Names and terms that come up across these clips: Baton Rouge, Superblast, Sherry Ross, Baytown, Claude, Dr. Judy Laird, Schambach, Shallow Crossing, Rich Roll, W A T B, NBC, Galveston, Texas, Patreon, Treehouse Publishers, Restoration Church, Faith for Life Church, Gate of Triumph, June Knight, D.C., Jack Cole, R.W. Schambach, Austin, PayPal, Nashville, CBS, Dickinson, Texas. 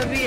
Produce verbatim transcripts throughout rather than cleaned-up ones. W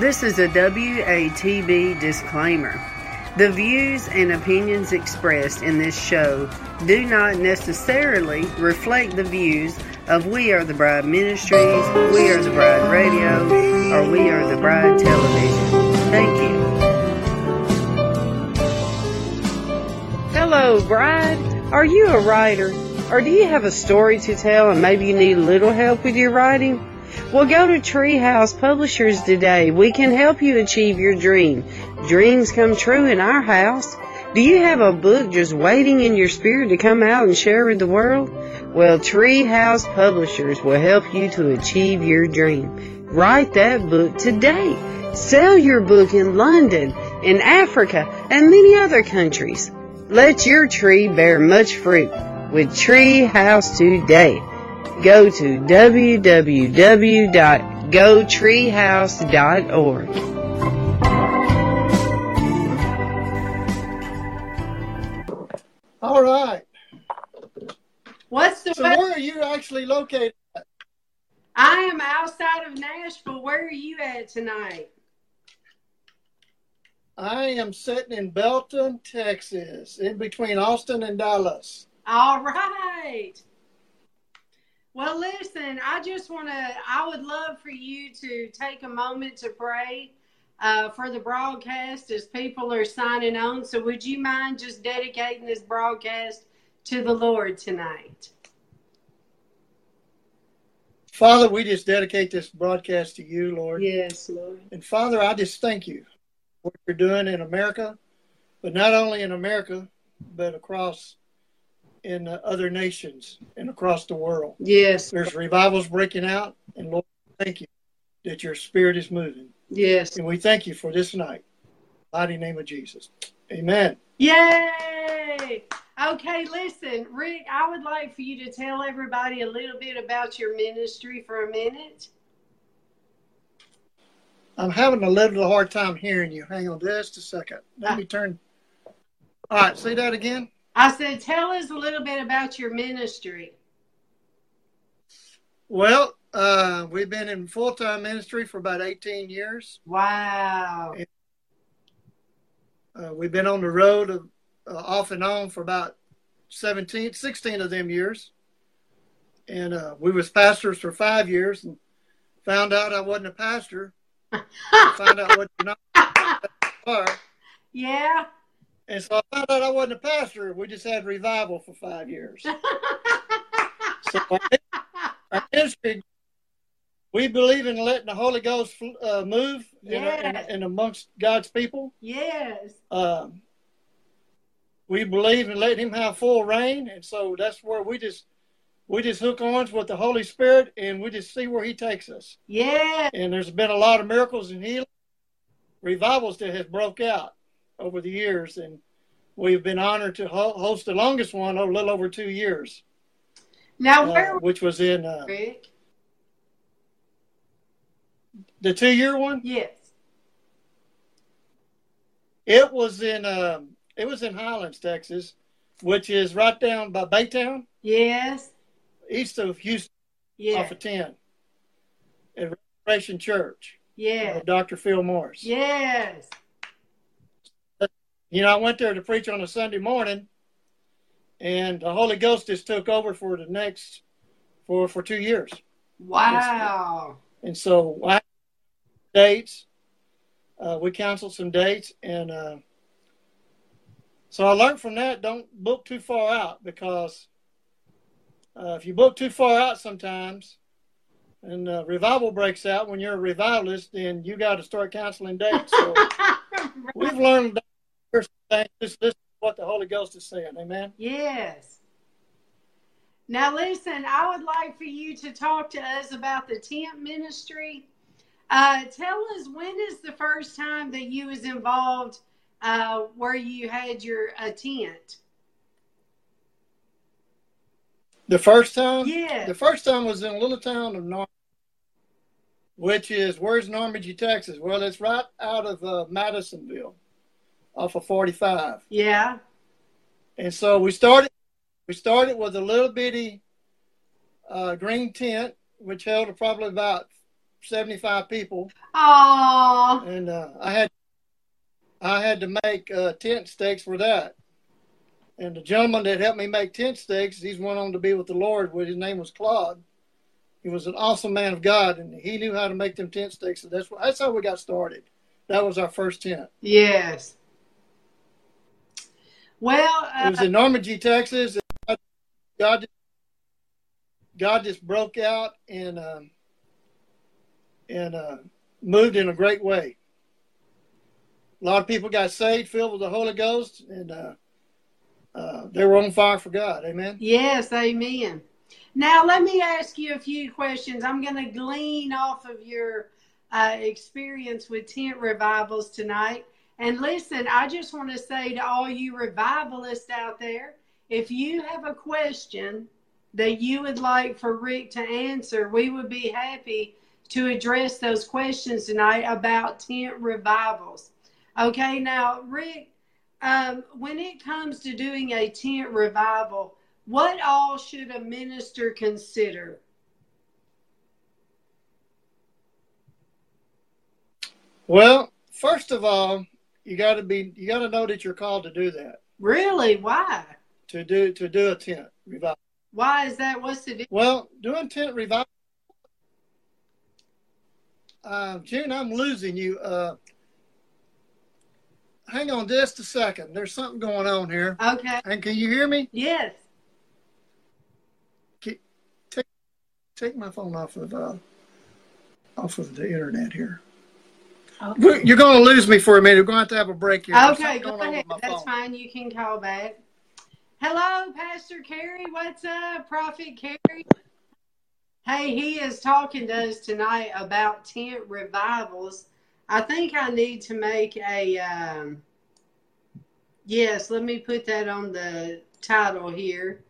This is a W A T B disclaimer. The views and opinions expressed in this show do not necessarily reflect the views of We Are the Bride Ministries, We Are the Bride Radio, or We Are the Bride Television. Thank you. Hello, bride. Are you a writer? Or do you have a story to tell and maybe you need a little help with your writing? Well, go to Treehouse Publishers today. We can help you achieve your dream. Dreams come true in our house. Do you have a book just waiting in your spirit to come out and share with the world? Well, Treehouse Publishers will help you to achieve your dream. Write that book today. Sell your book in London, in Africa, and many other countries. Let your tree bear much fruit with Treehouse today. Go to w w w dot go treehouse dot org. All right. What's the So, way- where are you actually located at? I am outside of Nashville. Where are you at tonight? I am sitting in Belton, Texas, in between Austin and Dallas. All right. Well, listen, I just want to, I would love for you to take a moment to pray uh, for the broadcast as people are signing on. So would you mind just dedicating this broadcast to the Lord tonight? Father, we just dedicate this broadcast to you, Lord. Yes, Lord. And Father, I just thank you. What you're doing in America, but not only in America, but across in other nations and across the world. Yes. There's revivals breaking out, and Lord, thank you that your spirit is moving. Yes. And we thank you for this night. In the mighty name of Jesus. Amen. Yay. Okay, listen, Rick, I would like for you to tell everybody a little bit about your ministry for a minute. I'm having a little hard time hearing you. Hang on just a second. Let me turn. All right, say that again. I said, tell us a little bit about your ministry. Well, uh, we've been in full-time ministry for about eighteen years. Wow. And, uh, we've been on the road of, uh, off and on for about seventeen, sixteen of them years. And uh, we was pastors for five years and found out I wasn't a pastor. Find out what you're not are. Yeah. And so I found out I wasn't a pastor. We just had revival for five years. So our, our ministry, we believe in letting the Holy Ghost uh, move yes. in, in, in amongst God's people. Yes. Um, we believe in letting Him have full reign, and so that's where we just we just hook arms with the Holy Spirit, and we just see where He takes us. Yeah. And there's been a lot of miracles and healing, revivals that have broke out over the years, and we've been honored to host the longest one a little over two years. Now, where uh, which was in uh, Rick? The two-year one? Yes. It was in um, it was in Highlands, Texas, which is right down by Baytown. Yes. East of Houston, yeah. Off of ten, at Restoration Church. Yeah. Doctor Phil Morris. Yes. You know, I went there to preach on a Sunday morning, and the Holy Ghost just took over for the next, for, for two years. Wow. And so I had dates, uh, we canceled some dates. And uh, so I learned from that, don't book too far out, because uh, if you book too far out sometimes and uh, revival breaks out when you're a revivalist, then you got to start canceling dates. So we've learned that. This is what the Holy Ghost is saying. Amen? Yes. Now, listen, I would like for you to talk to us about the tent ministry. Uh, tell us, when is the first time that you was involved uh, where you had your a tent? The first time? Yeah. The first time was in a little town of Normandy, which is, where's Normandy, Texas? Well, it's right out of uh, Madisonville off of forty-five. Yeah. And so we started. We started with a little bitty uh, green tent, which held probably about seventy-five people. Aww. And uh, I had I had to make uh, tent stakes for that. And the gentleman that helped me make tent stakes, he's went on to be with the Lord. His name was Claude. He was an awesome man of God, and he knew how to make them tent stakes. So that's, that's how we got started. That was our first tent. Yes. Well, uh, it was in Normandy, Texas. God just, God just broke out and um, and uh, moved in a great way. A lot of people got saved, filled with the Holy Ghost, and uh, uh, they were on fire for God. Amen? Yes, amen. Now, let me ask you a few questions. I'm going to glean off of your uh, experience with tent revivals tonight. And listen, I just want to say to all you revivalists out there, if you have a question that you would like for Rick to answer, we would be happy to address those questions tonight about tent revivals. Okay, now, Rick, um, when it comes to doing a tent revival, what all should a minister consider? Well, first of all, you got to be, you got to know that you're called to do that. Really? Why? To do to do a tent revival. Why is that? What's the difference? Well, doing tent revival. Uh, June, I'm losing you. Uh, hang on just a second. There's something going on here. Okay. And can you hear me? Yes. Can, take take my phone off of uh, off of the internet here. Okay. You're going to lose me for a minute. We're going to have to have a break here. Okay, go ahead. That's phone. Fine. You can call back. Hello, Pastor Carey. What's up, Prophet Carey? Hey, he is talking to us tonight about tent revivals. I think I need to make a... Um, yes, let me put that on the title here.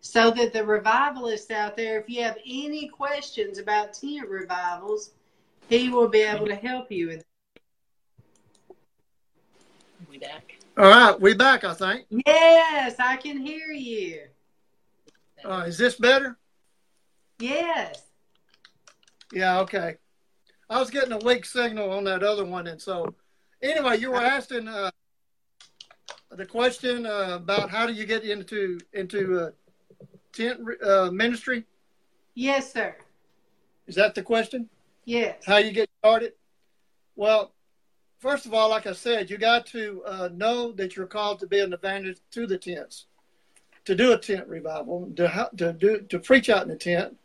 So that the revivalists out there, if you have any questions about tent revivals, he will be able to help you with that. We back. All right, we back, I think. Yes, I can hear you. Uh, is this better? Yes. Yeah, okay. I was getting a weak signal on that other one, and so anyway, you were asking uh, the question uh, about how do you get into into uh, tent uh, ministry? Yes, sir. Is that the question? Yes. How you get started? Well, first of all, like I said, you got to uh, know that you're called to be an evangelist to the tents, to do a tent revival, to to do to preach out in the tent.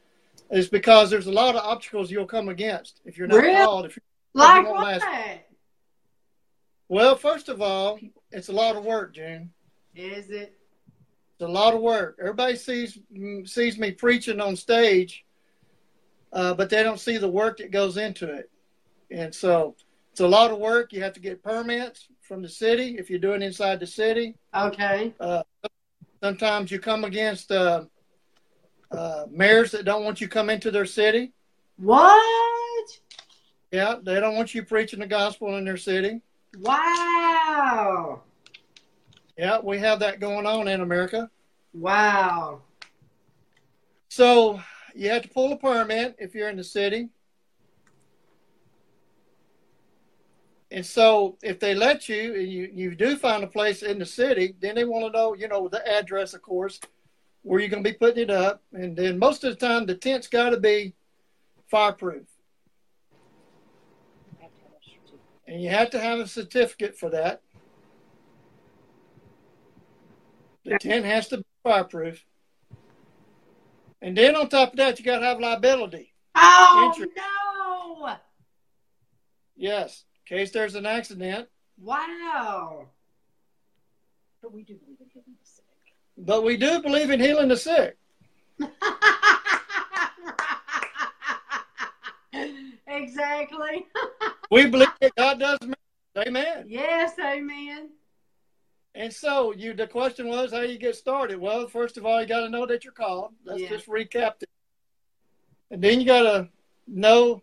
It's because there's a lot of obstacles you'll come against if you're not really? called. If you're, like you what? Last... Well, first of all, it's a lot of work, June. Is it? It's a lot of work. Everybody sees sees me preaching on stage. Uh, but they don't see the work that goes into it. And so it's a lot of work. You have to get permits from the city if you're doing inside the city. Okay. Uh, sometimes you come against uh, uh, mayors that don't want you to come into their city. What? Yeah, they don't want you preaching the gospel in their city. Wow. Yeah, we have that going on in America. Wow. So... you have to pull a permit if you're in the city. And so if they let you and you, you do find a place in the city, then they want to know, you know, the address, of course, where you're going to be putting it up. And then most of the time, the tent's got to be fireproof. have to have a certificate. And you have to have a certificate for that. The tent has to be fireproof. And then on top of that, you got to have liability. Oh, injury. No! Yes, in case there's an accident. Wow. But we do believe in healing the sick. But we do believe in healing the sick. Exactly. We believe that God does miracles. Amen. Yes, amen. And so you, the question was how you get started. Well, first of all, you got to know that you're called. Let's yeah. just recap it. And then you got to know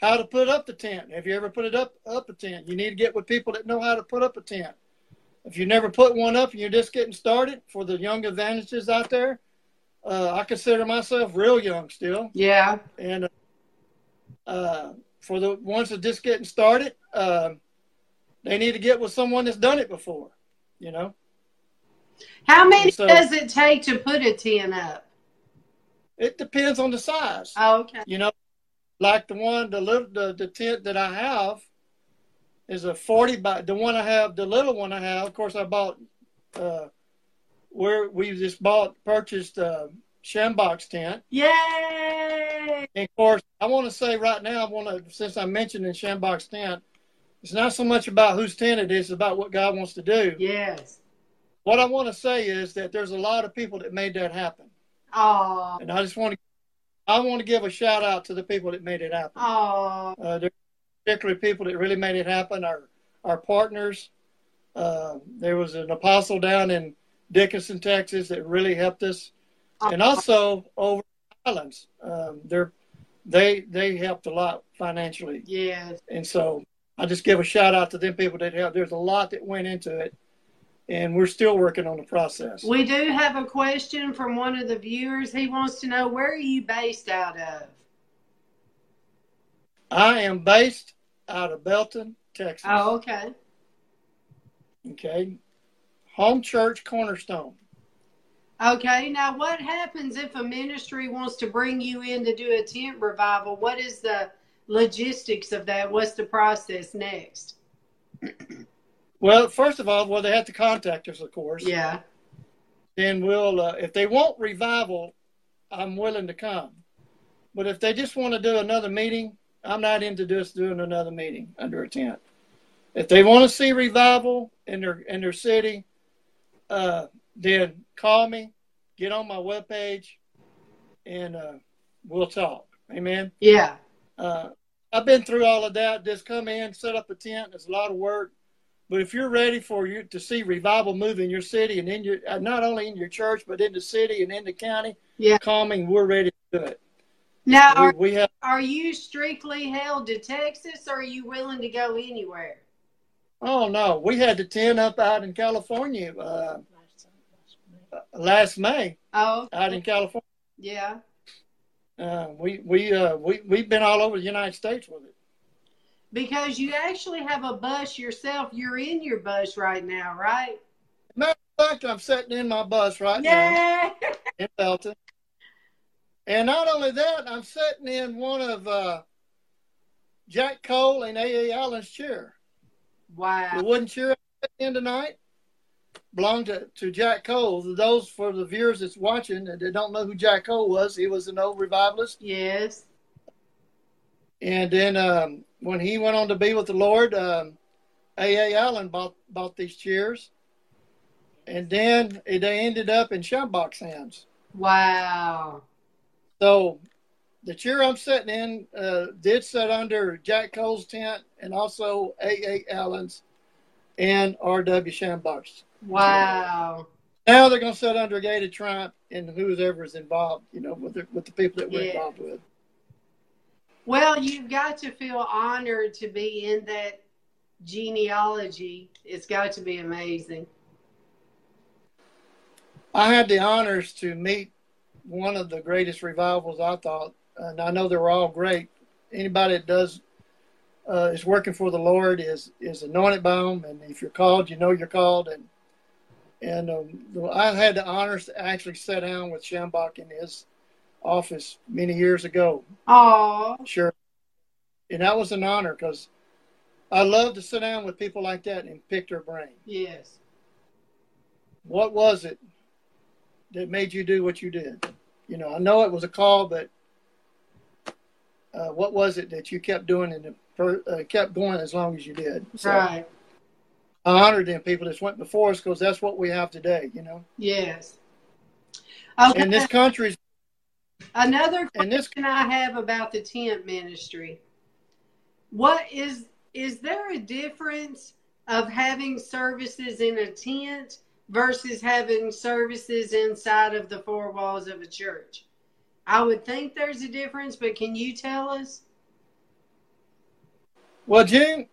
how to put up the tent. Have you ever put it up, up a tent? You need to get with people that know how to put up a tent. If you never put one up and you're just getting started, for the young evangelists out there, uh, I consider myself real young still. Yeah. And uh, uh, for the ones that are just getting started, uh, they need to get with someone that's done it before. You know, how many so, does it take to put a tent up? It depends on the size. Oh, okay. You know, like the one, the little, the, the tent that I have is a forty by. The one I have, the little one I have. Of course, I bought. Uh, where we just bought, purchased uh, Schambach's tent. Yay! And of course, I want to say right now, I want to since I mentioned in Schambach's tent. It's not so much about whose tent it is, it's about what God wants to do. Yes. What I want to say is that there's a lot of people that made that happen. Oh. And I just want to, I want to give a shout out to the people that made it happen. Oh. Uh, there are particularly people that really made it happen. Our our partners. Uh, there was an apostle down in Dickinson, Texas, that really helped us, oh. and also over the Highlands. Um, they're they they helped a lot financially. Yes. And so. I just give a shout out to them people that helped. There's a lot that went into it, and we're still working on the process. We do have a question from one of the viewers. He wants to know, where are you based out of? I am based out of Belton, Texas. Oh, okay. Okay. Home Church Cornerstone. Okay. Now, what happens if a ministry wants to bring you in to do a tent revival? What is the logistics of that? What's the process next? Well, first of all, well, they have to contact us, of course. Yeah. Then we'll, uh, if they want revival, I'm willing to come. But if they just want to do another meeting, I'm not into just doing another meeting under a tent. If they want to see revival in their in their city, uh, then call me, get on my webpage, and uh, we'll talk. Amen. Yeah. Uh, I've been through all of that. Just come in, set up a tent. It's a lot of work. But if you're ready for you to see revival move in your city and in your, not only in your church, but in the city and in the county, yeah. calming, we're ready to do it. Now, we, are, we have, are you strictly held to Texas, or are you willing to go anywhere? Oh, no. We had the tent up out in California uh, last May. Oh. Okay. Out in California. Yeah. Uh, we, we, uh, we, we've been all over the United States with it. Because you actually have a bus yourself. You're in your bus right now, right? Matter of fact, I'm sitting in my bus right Yay! Now in Belton. And not only that, I'm sitting in one of uh, Jack Cole and A A Allen's chair. Wow. The wooden chair I'm sitting in tonight belonged to, to Jack Cole. Those, for the viewers that's watching and they don't know who Jack Cole was, he was an old revivalist. Yes. And then um, when he went on to be with the Lord, um, A A. Allen bought, bought these chairs. And then it, they ended up in Schambach's hands. Wow. So the chair I'm sitting in uh, did sit under Jack Cole's tent and also A A. Allen's and R W. Schambach's. Wow. Now they're going to sit under a Gate of Triumph and whoever is involved, you know, with the, with the people that we're yeah. involved with. Well, you've got to feel honored to be in that genealogy. It's got to be amazing. I had the honors to meet one of the greatest revivals, I thought, and I know they were all great. Anybody that does uh, is working for the Lord is, is anointed by him, and if you're called, you know you're called, and And um, I had the honors to actually sit down with Schambach in his office many years ago. Oh, sure. And that was an honor because I love to sit down with people like that and pick their brain. Yes. What was it that made you do what you did? You know, I know it was a call, but uh, what was it that you kept doing and uh, kept going as long as you did? So, right. I honor them people that went before us because that's what we have today, you know? Yes. Okay. And this country's. Another question this, I have about the tent ministry. What is, is there a difference of having services in a tent versus having services inside of the four walls of a church? I would think there's a difference, but can you tell us? Well, June,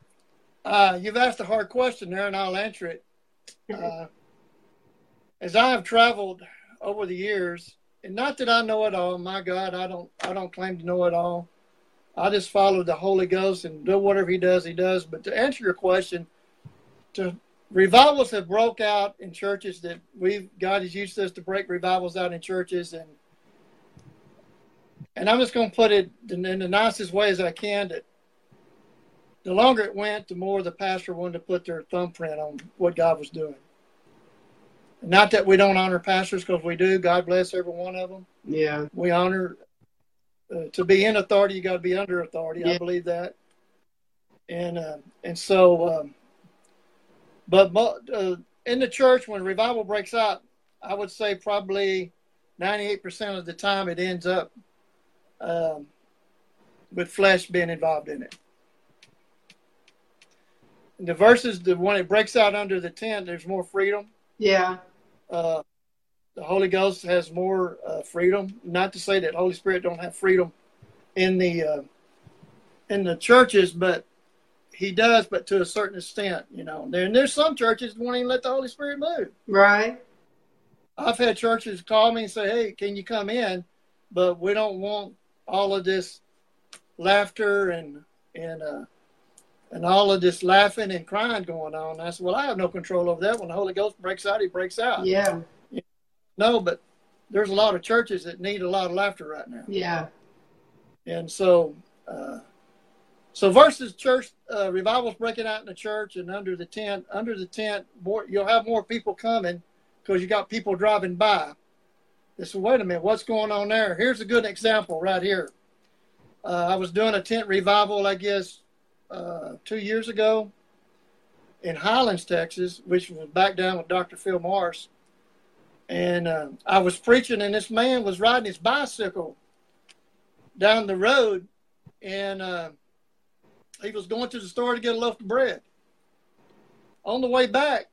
uh, you've asked a hard question there, and I'll answer it. Uh, as I have traveled over the years, and not that I know it all, my God, I don't I don't claim to know it all. I just follow the Holy Ghost and do whatever he does, he does. But to answer your question, to, revivals have broke out in churches that we've, God has used us to break revivals out in churches. And and I'm just going to put it in, in the nicest way as I can, that the longer it went, the more the pastor wanted to put their thumbprint on what God was doing. Not that we don't honor pastors, because we do. God bless every one of them. Yeah. We honor, uh, to be in authority, you got to be under authority. Yeah. I believe that. And uh, and so, um, but uh, in the church, when revival breaks out, I would say probably ninety-eight percent of the time it ends up um, with flesh being involved in it. And the verses, the when it breaks out under the tent, there's more freedom. Yeah. Uh, the Holy Ghost has more uh, freedom. Not to say that Holy Spirit don't have freedom in the uh, in the churches, but he does, but to a certain extent, you know. And there's some churches that won't even let the Holy Spirit move. Right. I've had churches call me and say, "Hey, can you come in? But we don't want all of this laughter and and uh, and all of this laughing and crying going on." And I said, "Well, I have no control over that. When the Holy Ghost breaks out, he breaks out." Yeah. No, but there's a lot of churches that need a lot of laughter right now. Yeah. And so, uh, so versus church uh, revivals breaking out in the church and under the tent, under the tent, more, you'll have more people coming because you got people driving by. They said, "Wait a minute, what's going on there?" Here's a good example right here. Uh, I was doing a tent revival, I guess, Uh, two years ago in Highlands, Texas, which was back down with Doctor Phil Morris. And uh, I was preaching, and this man was riding his bicycle down the road, and uh, he was going to the store to get a loaf of bread. On the way back,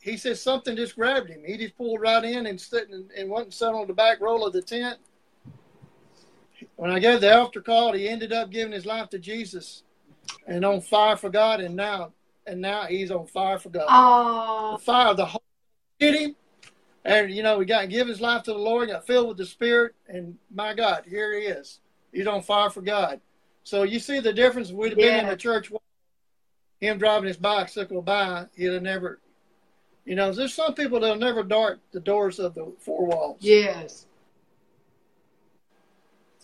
he said something just grabbed him. He just pulled right in and, and, and went and sat on the back roll of the tent. When I gave the altar call, he ended up giving his life to Jesus. And on fire for God, and now and now he's on fire for God. Oh, the fire of the Holy Spirit hit him, and you know he got give his life to the Lord, got filled with the Spirit, and my God, here he is. He's on fire for God. So you see the difference. We'd have yeah. been in the church, him driving his bicycle by, he'd have never. You know, there's some people that'll never dart the doors of the four walls. Yes.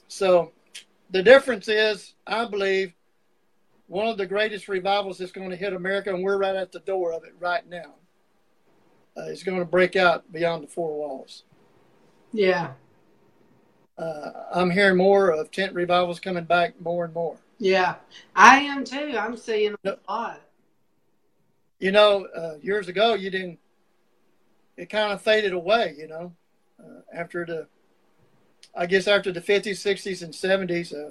So the difference is, I believe, one of the greatest revivals that's going to hit America, and we're right at the door of it right now, uh, is going to break out beyond the four walls. Yeah. Uh, I'm hearing more of tent revivals coming back more and more. Yeah, I am too. I'm seeing a lot. You know, uh, years ago, you didn't, it kind of faded away, you know, uh, after the, I guess after the fifties, sixties, and seventies, uh,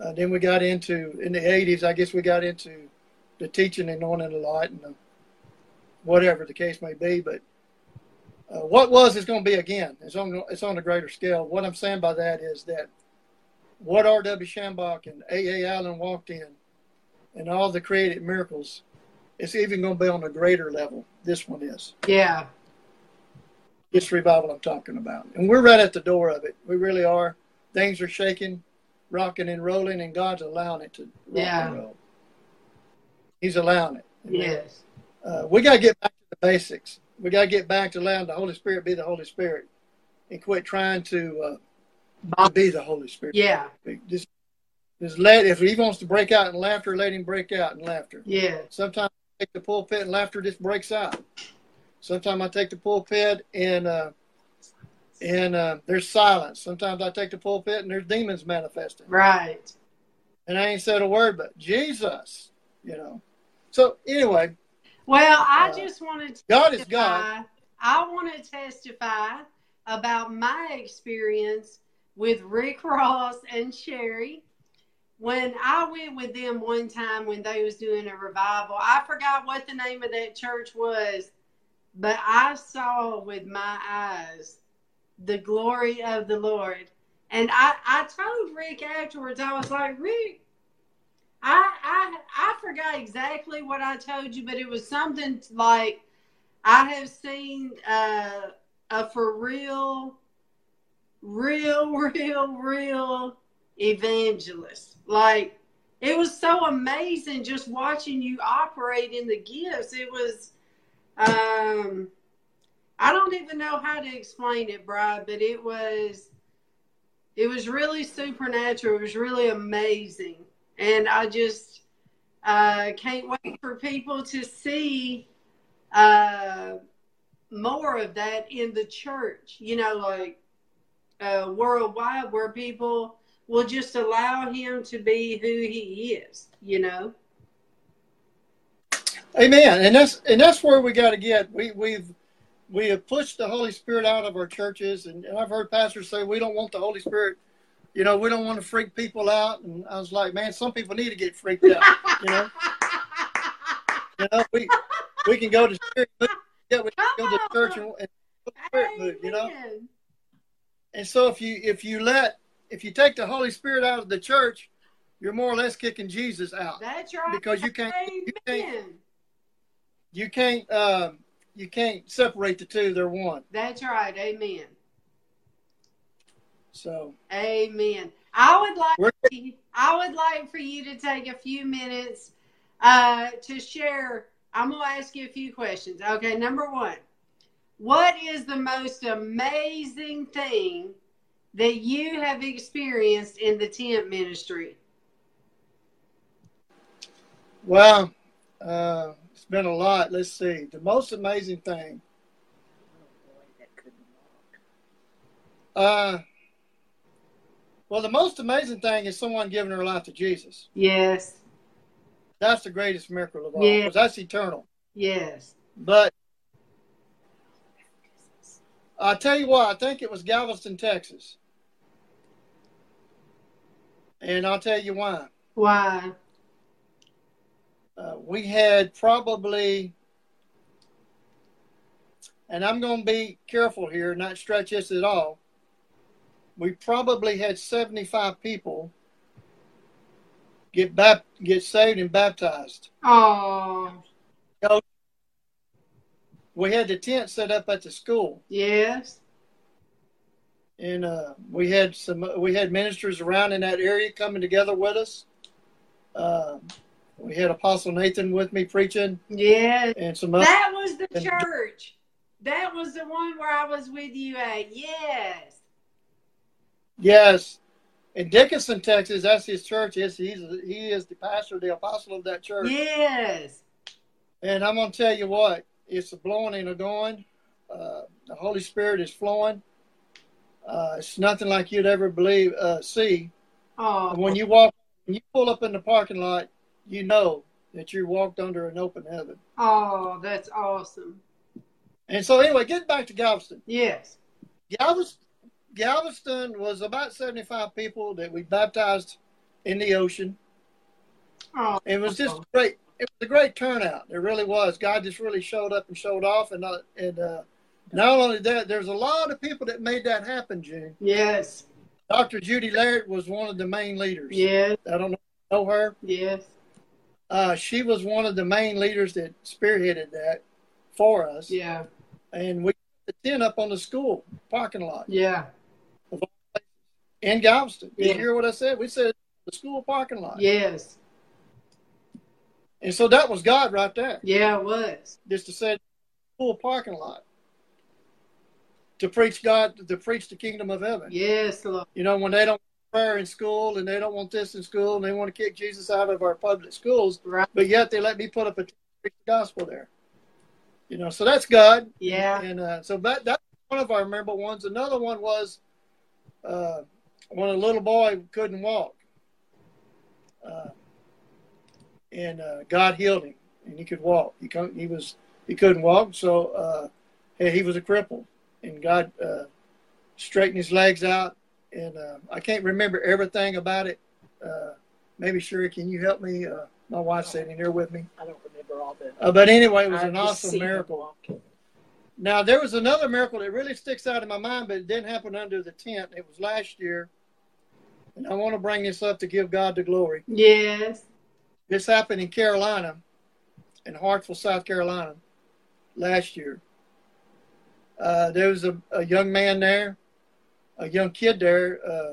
uh, then we got into, in the eighties, I guess we got into the teaching and on and a lot and the, whatever the case may be. But uh, what was is going to be again. It's on, it's on a greater scale. What I'm saying by that is that what R W Schambach and A A Allen walked in and all the created miracles, it's even going to be on a greater level. This one is. Yeah. This revival I'm talking about. And we're right at the door of it. We really are. Things are shaking, rocking and rolling, and God's allowing it to rock yeah. and roll. He's allowing it. Yes. Uh, we got to get back to the basics. We got to get back to allowing the Holy Spirit be the Holy Spirit and quit trying to, uh, to be the Holy Spirit. Yeah. Just Just let, if he wants to break out in laughter, let him break out in laughter. Yeah. Sometimes I take the pulpit and laughter just breaks out. Sometimes I take the pulpit and uh, and uh, there's silence. Sometimes I take the pulpit and there's demons manifesting. Right. And I ain't said a word but Jesus, you know. So anyway. Well, I uh, just wanted to God testify. Is God. I want to testify about my experience with Rick Ross and Sherry. When I went with them one time when they was doing a revival, I forgot what the name of that church was, but I saw with my eyes the glory of the Lord. And I, I told Rick afterwards, I was like, Rick, I, I, I forgot exactly what I told you, but it was something like, I have seen uh, a for real, real, real, real evangelist. Like, it was so amazing just watching you operate in the gifts. It was, um, I don't even know how to explain it, Brad, but it was, it was really supernatural. It was really amazing. And I just uh, can't wait for people to see uh, more of that in the church, you know, like uh, worldwide, where people will just allow him to be who he is, you know. Amen. And that's and that's where we got to get. We we've we have pushed the Holy Spirit out of our churches, and, and I've heard pastors say we don't want the Holy Spirit. You know, we don't want to freak people out. And I was like, man, some people need to get freaked out. You know, you know, we we can go to spirit move, yeah, we can go to church and, and spirit move. You know, and so if you if you let If you take the Holy Spirit out of the church, you're more or less kicking Jesus out. That's right. Because you can't, you can't, you can't, um, you can't separate the two. They're one. That's right. Amen. So. Amen. I would like, to, I would like for you to take a few minutes uh, to share. I'm going to ask you a few questions. Okay. Number one, what is the most amazing thing that you have experienced in the tent ministry? Well, uh, it's been a lot. Let's see. The most amazing thing. Oh boy, that couldn't work. Uh, well, the most amazing thing is someone giving their life to Jesus. Yes. That's the greatest miracle of all. Yes. Because that's eternal. Yes. But I tell you what, I think it was Galveston, Texas. And I'll tell you why. Why? Uh, we had probably, and I'm going to be careful here, not stretch this at all. We probably had seventy-five people get bap- get saved and baptized. Oh. So we had the tent set up at the school. Yes. And uh, we had some, we had ministers around in that area coming together with us. Uh, we had Apostle Nathan with me preaching. Yeah. And some other. That was the church. That was the one where I was with you at. Yes. Yes. In Dickinson, Texas, that's his church. He's, he's, he is the pastor, the apostle of that church. Yes. And I'm going to tell you what. It's a blowing and a going. Uh, the Holy Spirit is flowing. Uh, it's nothing like you'd ever believe, uh, see. Oh. When you walk, when you pull up in the parking lot, you know that you walked under an open heaven. Oh, that's awesome. And so anyway, getting back to Galveston. Yes. Galveston, Galveston was about seventy-five people that we baptized in the ocean. Oh. It was just great. It was a great turnout. It really was. God just really showed up and showed off. And, uh, and uh, not only that, there's a lot of people that made that happen, June. Yes. Doctor Judy Laird was one of the main leaders. Yes. I don't know if you know her. Yes. Uh, she was one of the main leaders that spearheaded that for us. Yeah. And we put the tent up on the school parking lot. Yeah. In Galveston. Did yeah. you hear what I said? We said the school parking lot. Yes. And so that was God right there. Yeah, it was. Just to say, full parking lot to preach God, to preach the kingdom of heaven. Yes, Lord. You know, when they don't prayer in school, and they don't want this in school, and they want to kick Jesus out of our public schools, right. But yet they let me put up a gospel there. You know, so that's God. Yeah. And uh, so that that's one of our memorable ones. Another one was uh, when a little boy couldn't walk, uh, and uh, God healed him, and he could walk. He couldn't, he was he couldn't walk, so uh, hey, he was a cripple, and God uh, straightened his legs out. And uh, I can't remember everything about it. Uh, maybe Sherry, can you help me? Uh, my wife's sitting here with me. I don't remember all that. Uh, but anyway, it was I an awesome miracle. Now, there was another miracle that really sticks out in my mind, but it didn't happen under the tent. It was last year. And I want to bring this up to give God the glory. Yes. This happened in Carolina, in Hartsville, South Carolina, last year. Uh, there was a, a young man there. A young kid there uh,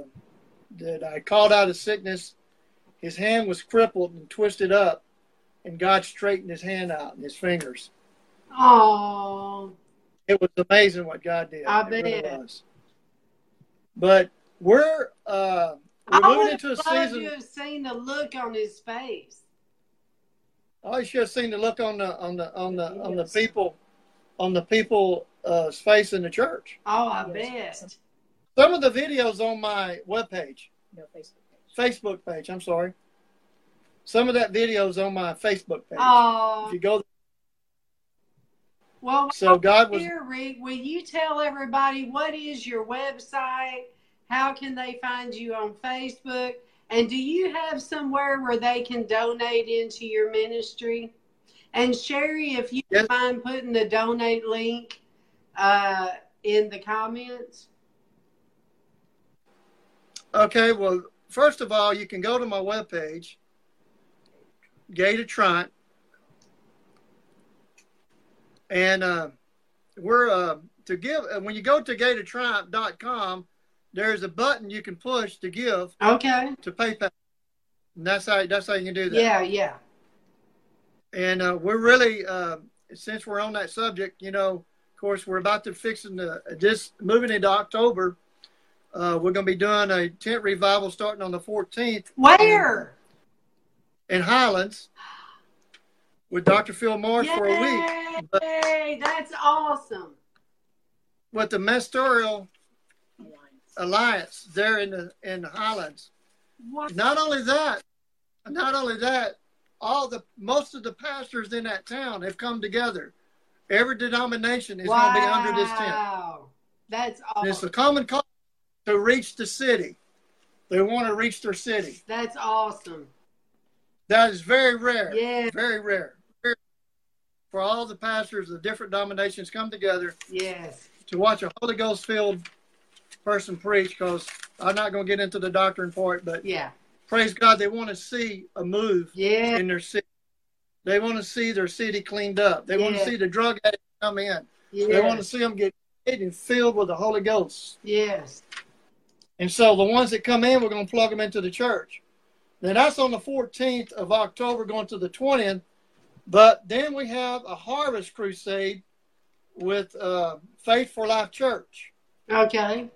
that I called out of sickness. His hand was crippled and twisted up, and God straightened his hand out and his fingers. Oh, it was amazing what God did. I bet it really was. But we're uh, we're moving into a season. You have seen the look on his face. I should have seen the look on the on the on the yes. on the people on the people's uh, face in the church. Oh, I yes. bet. Some of the videos on my webpage, no, Facebook page. Facebook page, I'm sorry. Some of that video's on my Facebook page. Oh. If you go there. Well, so God was here, Rick, will you tell everybody what is your website? How can they find you on Facebook? And do you have somewhere where they can donate into your ministry? And Sherry, if you yes. mind putting the donate link uh, in the comments. Okay, well, first of all, you can go to my webpage, Gate of Triumph, and uh, we're uh, to give. When you go to gate of triumph dot com, there's a button you can push to give. Okay. To PayPal, and that's how that's how you can do that. Yeah, yeah. And uh, we're really, uh, since we're on that subject, you know, of course, we're about to fixing the this moving into October. Uh, we're going to be doing a tent revival starting on the fourteenth. Where? In, in Highlands with Doctor Phil Morris Yay! For a week. But, that's awesome. With the Mestorial Alliance. Alliance there in the in the Highlands. What? Not only that, not only that, all the most of the pastors in that town have come together. Every denomination is wow. going to be under this tent. Wow, that's awesome. And it's a common cause. To reach the city. They want to reach their city. That's awesome. That is very rare. Yeah. Very rare. Very rare. For all the pastors of different denominations come together yes. to watch a Holy Ghost filled person preach, because I'm not going to get into the doctrine part, but yeah. praise God, they want to see a move yeah. in their city. They want to see their city cleaned up. They yeah. want to see the drug addicts come in. Yeah. They want to see them get fed and filled with the Holy Ghost. Yes. And so the ones that come in, we're going to plug them into the church. Then that's on the fourteenth of October going to the twentieth. But then we have a harvest crusade with uh, Faith for Life Church. Okay.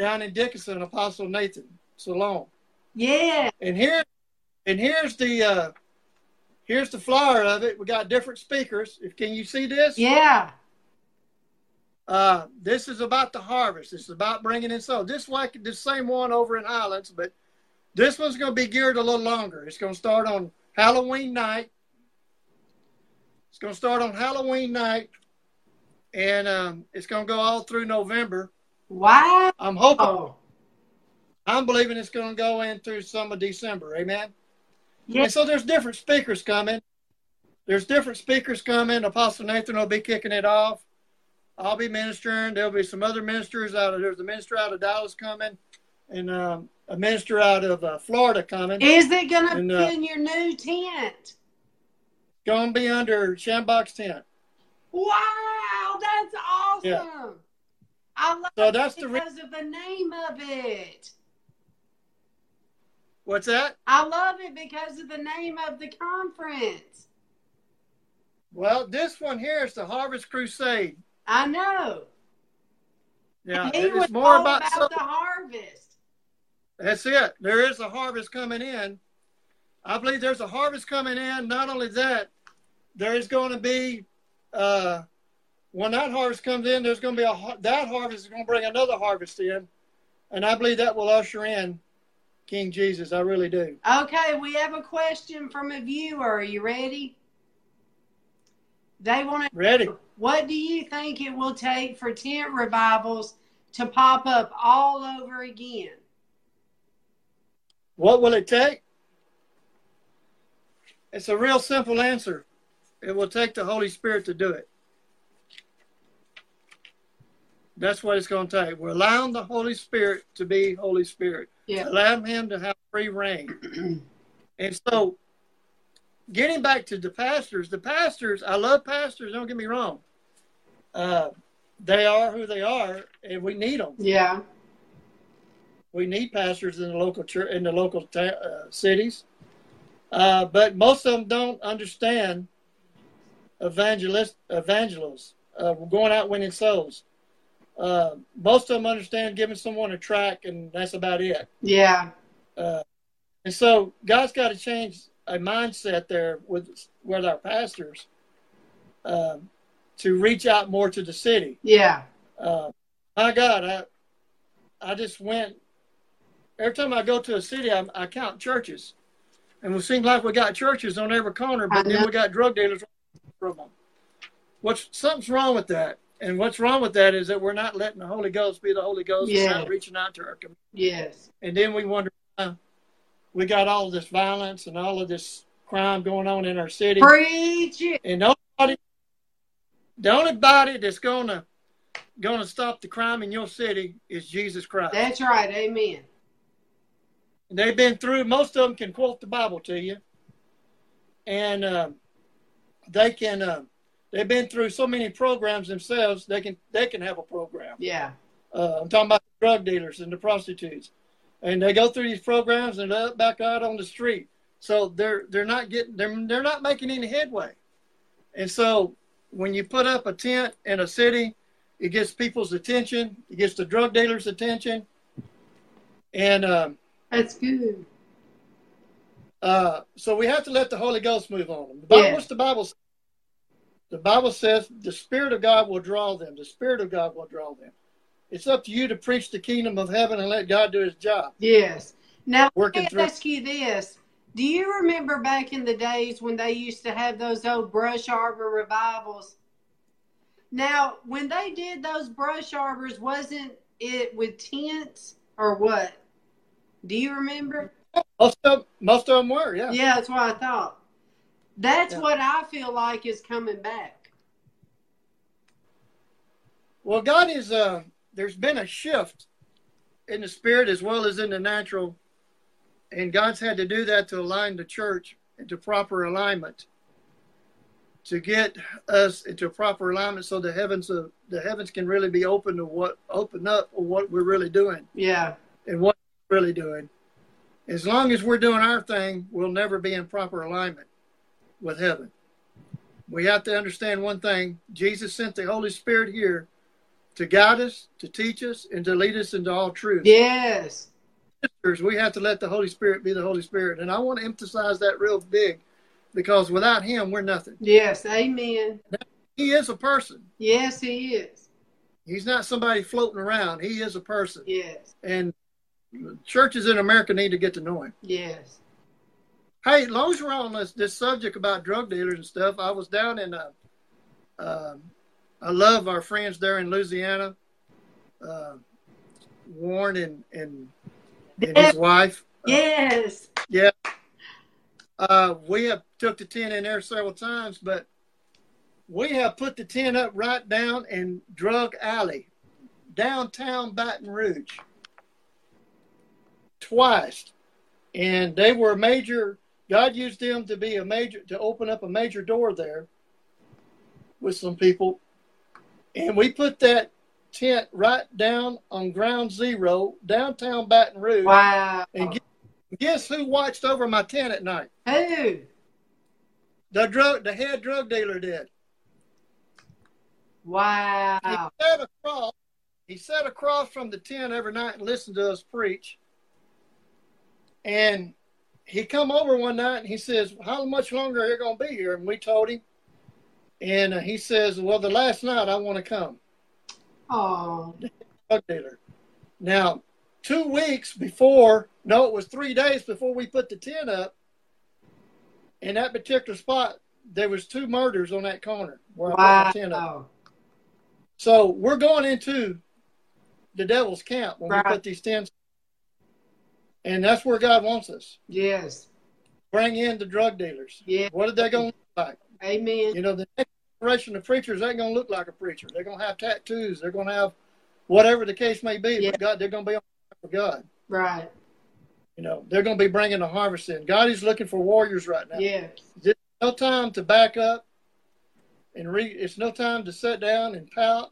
Down in Dickinson, Apostle Nathan Salon. Yeah. And here, and here's the uh, here's the flyer of it. We got different speakers. If can you see this? Yeah. Uh, this is about the harvest. It's about bringing in souls. Just like the same one over in Highlands, but this one's going to be geared a little longer. It's going to start on Halloween night. It's going to start on Halloween night, and um, it's going to go all through November. Wow! I'm hoping. Oh. I'm believing it's going to go in through some of December. Amen. Yeah. And so there's different speakers coming. There's different speakers coming. Apostle Nathan will be kicking it off. I'll be ministering. There'll be some other ministers out of there's a minister out of Dallas coming, and um, a minister out of uh, Florida coming. Is it going to be uh, in your new tent? Going to be under Schambach's tent. Wow, that's awesome! Yeah. I love so that's it because the re- of the name of it. What's that? I love it because of the name of the conference. Well, this one here is the Harvest Crusade. I know. Yeah, he it's was more about, about the harvest. That's it. There is a harvest coming in. I believe there's a harvest coming in. Not only that, there is going to be, uh, when that harvest comes in, there's going to be a, that harvest is going to bring another harvest in. And I believe that will usher in King Jesus. I really do. Okay, we have a question from a viewer. Are you ready? They want to ready. What do you think it will take for tent revivals to pop up all over again? What will it take? It's a real simple answer. It will take the Holy Spirit to do it. That's what it's going to take. We're allowing the Holy Spirit to be Holy Spirit. Yeah. Allowing him to have free reign. And so, getting back to the pastors, the pastors, I love pastors, don't get me wrong. Uh, they are who they are, and we need them. Yeah. We need pastors in the local church, in the local ta- uh, cities. Uh, but most of them don't understand evangelist, evangelists, uh, going out winning souls. Uh, most of them understand giving someone a tract, and that's about it. Yeah. Uh, and so God's got to change a mindset there with with our pastors uh, to reach out more to the city. Yeah. Uh, my God, I I just went. Every time I go to a city, I, I count churches. And it seems like we got churches on every corner, but then we got drug dealers from them. What's, something's wrong with that. And what's wrong with that is that we're not letting the Holy Ghost be the Holy Ghost. Yes. We're not reaching out to our community. Yes. And then we wonder why we got all this violence and all of this crime going on in our city. Preach it. And nobody, the only body that's going to going to stop the crime in your city is Jesus Christ. That's right. Amen. They've been through, most of them can quote the Bible to you. And uh, they can, uh, they've been through so many programs themselves, they can they can have a program. Yeah. Uh, I'm talking about the drug dealers and the prostitutes. And they go through these programs and they're back out on the street. So they're they're not getting, they're, they're not making any headway. And so when you put up a tent in a city, it gets people's attention. It gets the drug dealers' attention. And, um, that's good. Uh, so we have to let the Holy Ghost move on them. The Bible, yeah. What's the Bible say? The Bible says the Spirit of God will draw them. The Spirit of God will draw them. It's up to you to preach the kingdom of heaven and let God do his job. Yes. Now, let me ask you this. Do you remember back in the days when they used to have those old brush arbor revivals? Now, when they did those brush arbors, wasn't it with tents or what? Do you remember? Most of, most of them were, yeah. Yeah, that's what I thought. That's yeah. what I feel like is coming back. Well, God is, uh, there's been a shift in the spirit as well as in the natural. And God's had to do that to align the church into proper alignment. To get us into proper alignment so the heavens, uh, the heavens can really be open to what, open up to what we're really doing. Yeah. And what really doing. As long as we're doing our thing, we'll never be in proper alignment with heaven. We have to understand one thing. Jesus sent the Holy Spirit here to guide us, to teach us, and to lead us into all truth. Yes. We have to let the Holy Spirit be the Holy Spirit. And I want to emphasize that real big, because without him, we're nothing. Yes, amen. He is a person. Yes, he is. He's not somebody floating around. He is a person. Yes. And churches in America need to get to know him. Yes. Hey, as long as we're on this, this subject about drug dealers and stuff, I was down in, uh, uh, I love our friends there in Louisiana, uh, Warren and, and, and his wife. Yes. Uh, yeah. Uh, we have took the tent in there several times, but we have put the tent up right down in Drug Alley, downtown Baton Rouge. Twice, and they were major. God used them to be a major, to open up a major door there with some people, and we put that tent right down on ground zero downtown Baton Rouge. Wow. And guess, guess who watched over my tent at night? Who? The drug the head drug dealer did. Wow. He sat across, he sat across from the tent every night and listened to us preach. And he come over one night and he says, how much longer are you going to be here? And we told him. And uh, he says, well, the last night I want to come. Oh. Drug dealer. Now, two weeks before, no, it was three days before we put the tent up, in that particular spot, there was two murders on that corner where I put the tent up. So we're going into the devil's camp when right. we put these tents up. And that's where God wants us. Yes. Bring in the drug dealers. Yeah. What are they going to look like? Amen. You know, the next generation of preachers ain't going to look like a preacher. They're going to have tattoos. They're going to have whatever the case may be. Yeah. But God, they're going to be on fire for God. Right. You know, they're going to be bringing the harvest in. God is looking for warriors right now. Yeah. There's no time to back up and re. It's no time to sit down and pout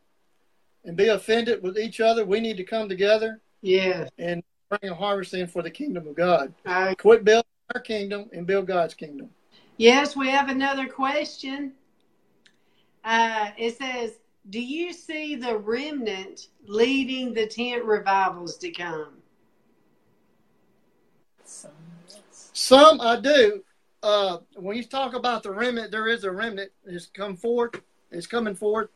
and be offended with each other. We need to come together. Yeah. And bring a harvest in for the kingdom of God. I quit building our kingdom and build God's kingdom. Yes, we have another question. Uh, it says, do you see the remnant leading the tent revivals to come? Some, yes. Some I do. Uh, when you talk about the remnant, there is a remnant. It's come forth. It's coming forth.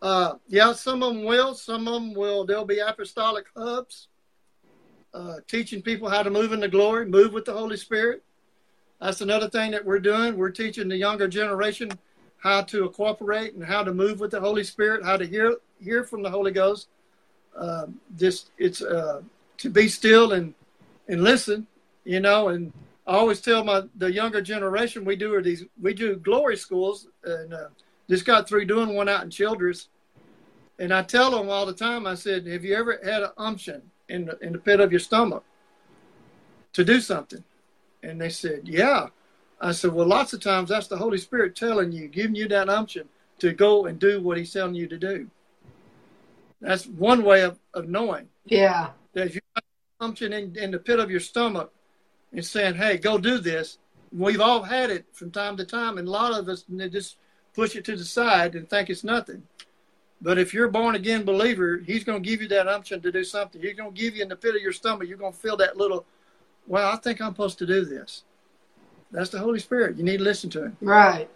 Uh, yeah, some of them will. Some of them will. There'll be apostolic hubs. Uh, teaching people how to move in the glory, move with the Holy Spirit. That's another thing that we're doing. We're teaching the younger generation how to cooperate and how to move with the Holy Spirit, how to hear hear from the Holy Ghost. Uh, just it's uh, to be still and and listen, you know. And I always tell my the younger generation we do are these we do glory schools, and uh, just got through doing one out in Childress. And I tell them all the time. I said, "Have you ever had an umption in the, in the pit of your stomach to do something?" And they said, yeah. I said, well, lots of times that's the Holy Spirit telling you, giving you that unction to go and do what he's telling you to do. That's one way of, of knowing. Yeah. That if you have an unction in, in the pit of your stomach and saying, hey, go do this. We've all had it from time to time. And a lot of us just push it to the side and think it's nothing. But if you're a born-again believer, he's going to give you that unction to do something. He's going to give you in the pit of your stomach. You're going to feel that little, well, I think I'm supposed to do this. That's the Holy Spirit. You need to listen to him. Right.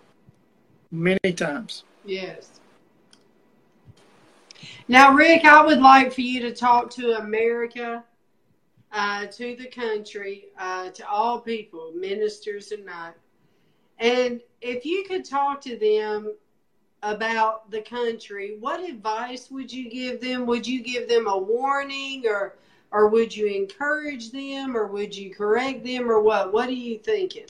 Many times. Yes. Now, Rick, I would like for you to talk to America, uh, to the country, uh, to all people, ministers and not. And if you could talk to them about the country, what advice would you give them? Would you give them a warning, or or would you encourage them, or would you correct them, or what? What are you thinking?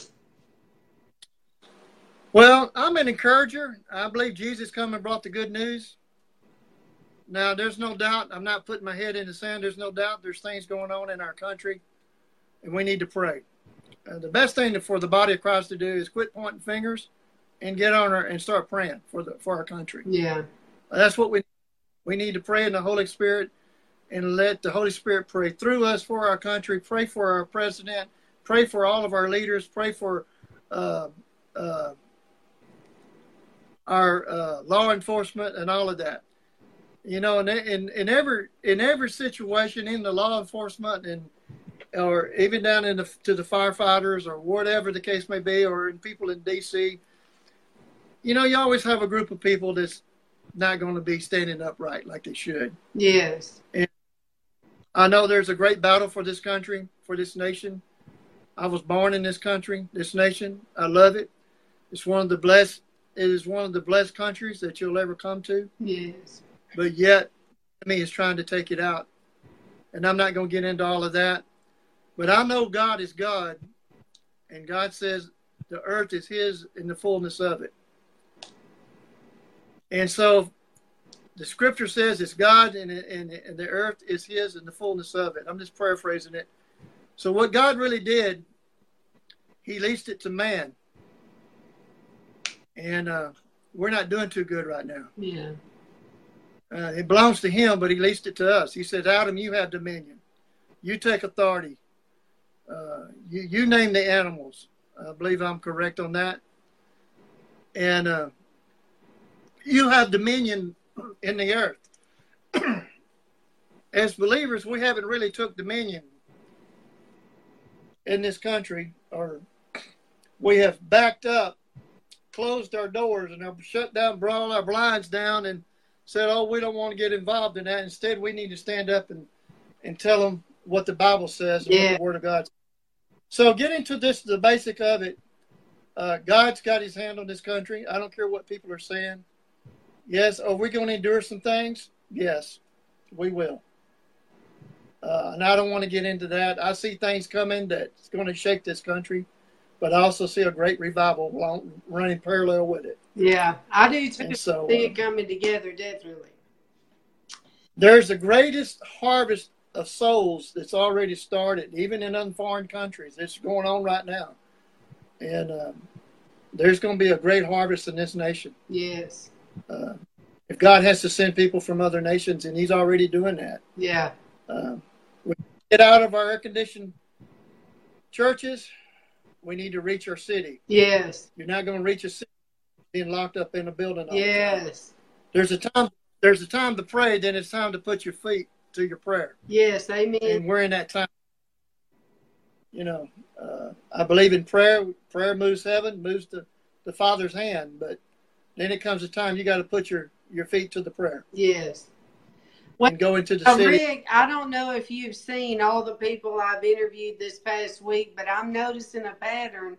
Well, I'm an encourager. I believe Jesus come and brought the good news. Now, there's no doubt. I'm not putting my head in the sand. There's no doubt there's things going on in our country, and we need to pray. Uh, the best thing for the body of Christ to do is quit pointing fingers and get on her and start praying for the for our country. Yeah, that's what we we need to pray in the Holy Spirit, and let the Holy Spirit pray through us for our country. Pray for our president. Pray for all of our leaders. Pray for uh, uh, our uh, law enforcement and all of that. You know, in in in every in every situation, in the law enforcement and or even down in the, to the firefighters or whatever the case may be, or in people in D C You know, you always have a group of people that's not going to be standing upright like they should. Yes. And I know there's a great battle for this country, for this nation. I was born in this country, this nation. I love it. It's one of the blessed, it is one of the blessed countries that you'll ever come to. Yes. But yet, the enemy is trying to take it out. And I'm not going to get into all of that. But I know God is God. And God says the earth is his in the fullness of it. And so the scripture says it's God and, and, and the earth is his and the fullness of it. I'm just paraphrasing it. So what God really did, he leased it to man. And uh, we're not doing too good right now. Yeah. Uh, it belongs to him, but he leased it to us. He said, Adam, you have dominion. You take authority. Uh, you, you name the animals. I believe I'm correct on that. And... Uh, you have dominion in the earth. As believers, we haven't really took dominion. in this country are, we have backed up, closed our doors and have shut down, brought all our blinds down and said, oh, we don't want to get involved in that. Instead, we need to stand up and, and tell them what the Bible says, and yeah. what the Word of God says. So get into this, the basic of it. Uh, God's got his hand on this country. I don't care what people are saying. Yes, are we going to endure some things? Yes, we will. Uh, and I don't want to get into that. I see things coming that's going to shake this country, but I also see a great revival long, running parallel with it. Yeah, I do too. So, see it coming together, definitely. There's the greatest harvest of souls that's already started, even in unforeign countries. It's going on right now. And um, there's going to be a great harvest in this nation. Yes. Uh, if God has to send people from other nations, and he's already doing that. Yeah. Uh, we get out of our air-conditioned churches. We need to reach our city. Yes. You're not going to reach a city being locked up in a building. All yes. The time. There's a time. There's a time to pray. Then it's time to put your feet to your prayer. Yes. Amen. And we're in that time. You know, uh, I believe in prayer. Prayer moves heaven, moves the, the Father's hand. But then it comes a time you got to put your, your feet to the prayer. Yes. Well, and go into the city. Rick, I don't know if you've seen all the people I've interviewed this past week, but I'm noticing a pattern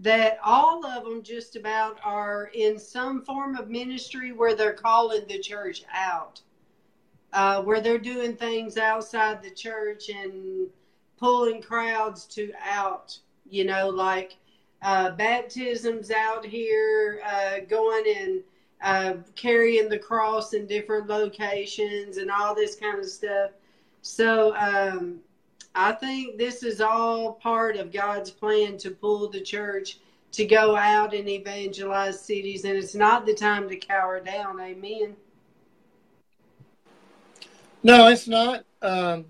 that all of them just about are in some form of ministry where they're calling the church out, uh, where they're doing things outside the church and pulling crowds to out, you know, like uh, baptisms out here, uh, going and uh, carrying the cross in different locations and all this kind of stuff. So um, I think this is all part of God's plan to pull the church to go out and evangelize cities. And it's not the time to cower down. Amen. No, it's not. Um,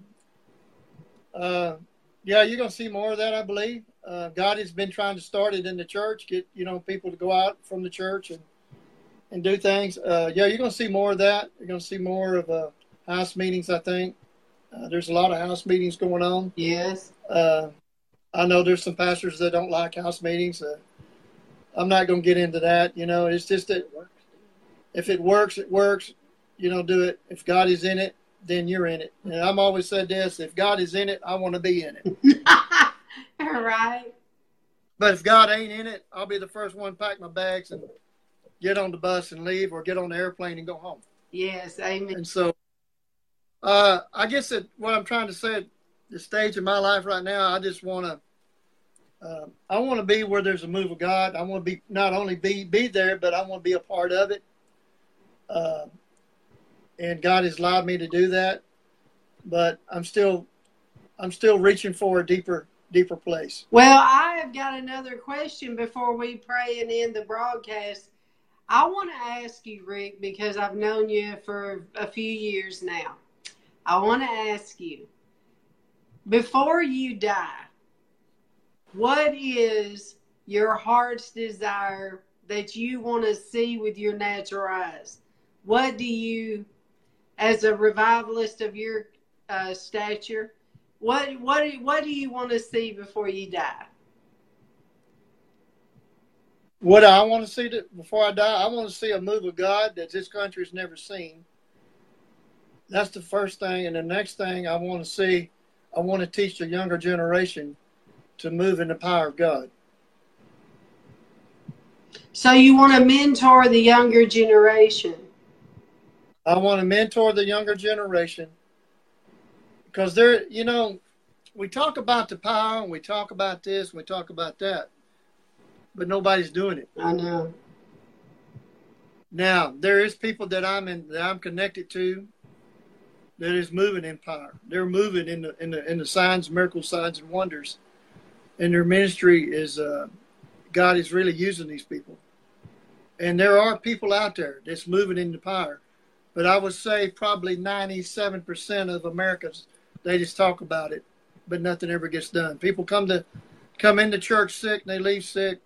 Uh, yeah, you're going to see more of that, I believe. Uh, God has been trying to start it in the church, get, you know, people to go out from the church and, and do things. Uh, yeah, you're going to see more of that. You're going to see more of uh, house meetings, I think. Uh, there's a lot of house meetings going on. Yes. Uh, I know there's some pastors that don't like house meetings. Uh, I'm not going to get into that. You know, it's just that if it works, it works. You know, do it. If God is in it, then you're in it. And I've always said this, if God is in it, I want to be in it. All right. But if God ain't in it, I'll be the first one to pack my bags and get on the bus and leave, or get on the airplane and go home. Yes, amen. And so uh, I guess that what I'm trying to say at the stage of my life right now, I just want to, uh, I want to be where there's a move of God. I want to be, not only be, be there, but I want to be a part of it. Uh, And God has allowed me to do that, but I'm still, I'm still reaching for a deeper, deeper place. Well, I have got another question before we pray and end the broadcast. I want to ask you, Rick, because I've known you for a few years now. I want to ask you, before you die, what is your heart's desire that you want to see with your natural eyes? What do you... As a revivalist of your uh, stature, what what what do you want to see before you die? What I want to see to, before I die, I want to see a move of God that this country's never seen. That's the first thing. And the next thing I want to see, I want to teach the younger generation to move in the power of God. So you want to mentor the younger generation. I want to mentor the younger generation, because they're, you know, we talk about the power and we talk about this and we talk about that, but nobody's doing it. I know. Now, there is people that I'm in, that I'm connected to, that is moving in power. They're moving in the in the in the signs, miracles, signs, and wonders, and their ministry is uh, God is really using these people, and there are people out there that's moving into power. But I would say probably ninety-seven percent of Americans, they just talk about it, but nothing ever gets done. People come to come into church sick, and they leave sick.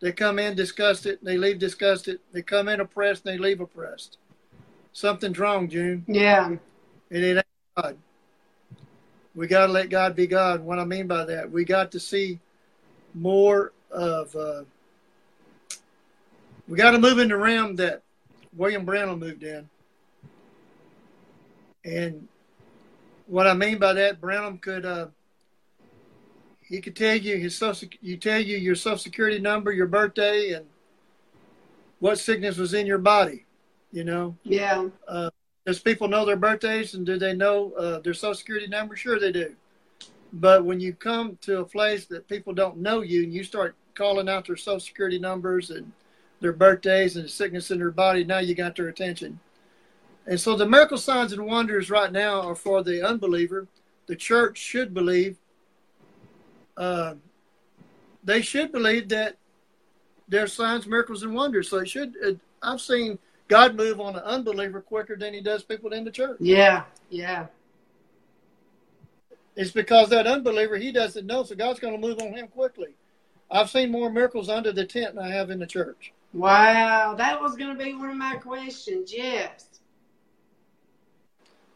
They come in disgusted, and they leave disgusted. They come in oppressed, and they leave oppressed. Something's wrong, June. Yeah. And it ain't God. We got to let God be God. What I mean by that, we got to see more of, uh, we got to move in the realm that William Branham moved in. And what I mean by that, Branham could, uh, he could tell you his social, you tell you your social security number, your birthday, and what sickness was in your body, you know? Yeah. Uh, Does people know their birthdays and do they know uh, their social security number? Sure they do. But when you come to a place that people don't know you and you start calling out their social security numbers and their birthdays and the sickness in their body, now you got their attention. And so the miracle signs and wonders right now are for the unbeliever. The church should believe. Uh, they should believe that there's signs, miracles, and wonders. So it should, it, I've seen God move on an unbeliever quicker than he does people in the church. Yeah, yeah. It's because that unbeliever, he doesn't know, so God's going to move on him quickly. I've seen more miracles under the tent than I have in the church. Wow, that was going to be one of my questions, yes.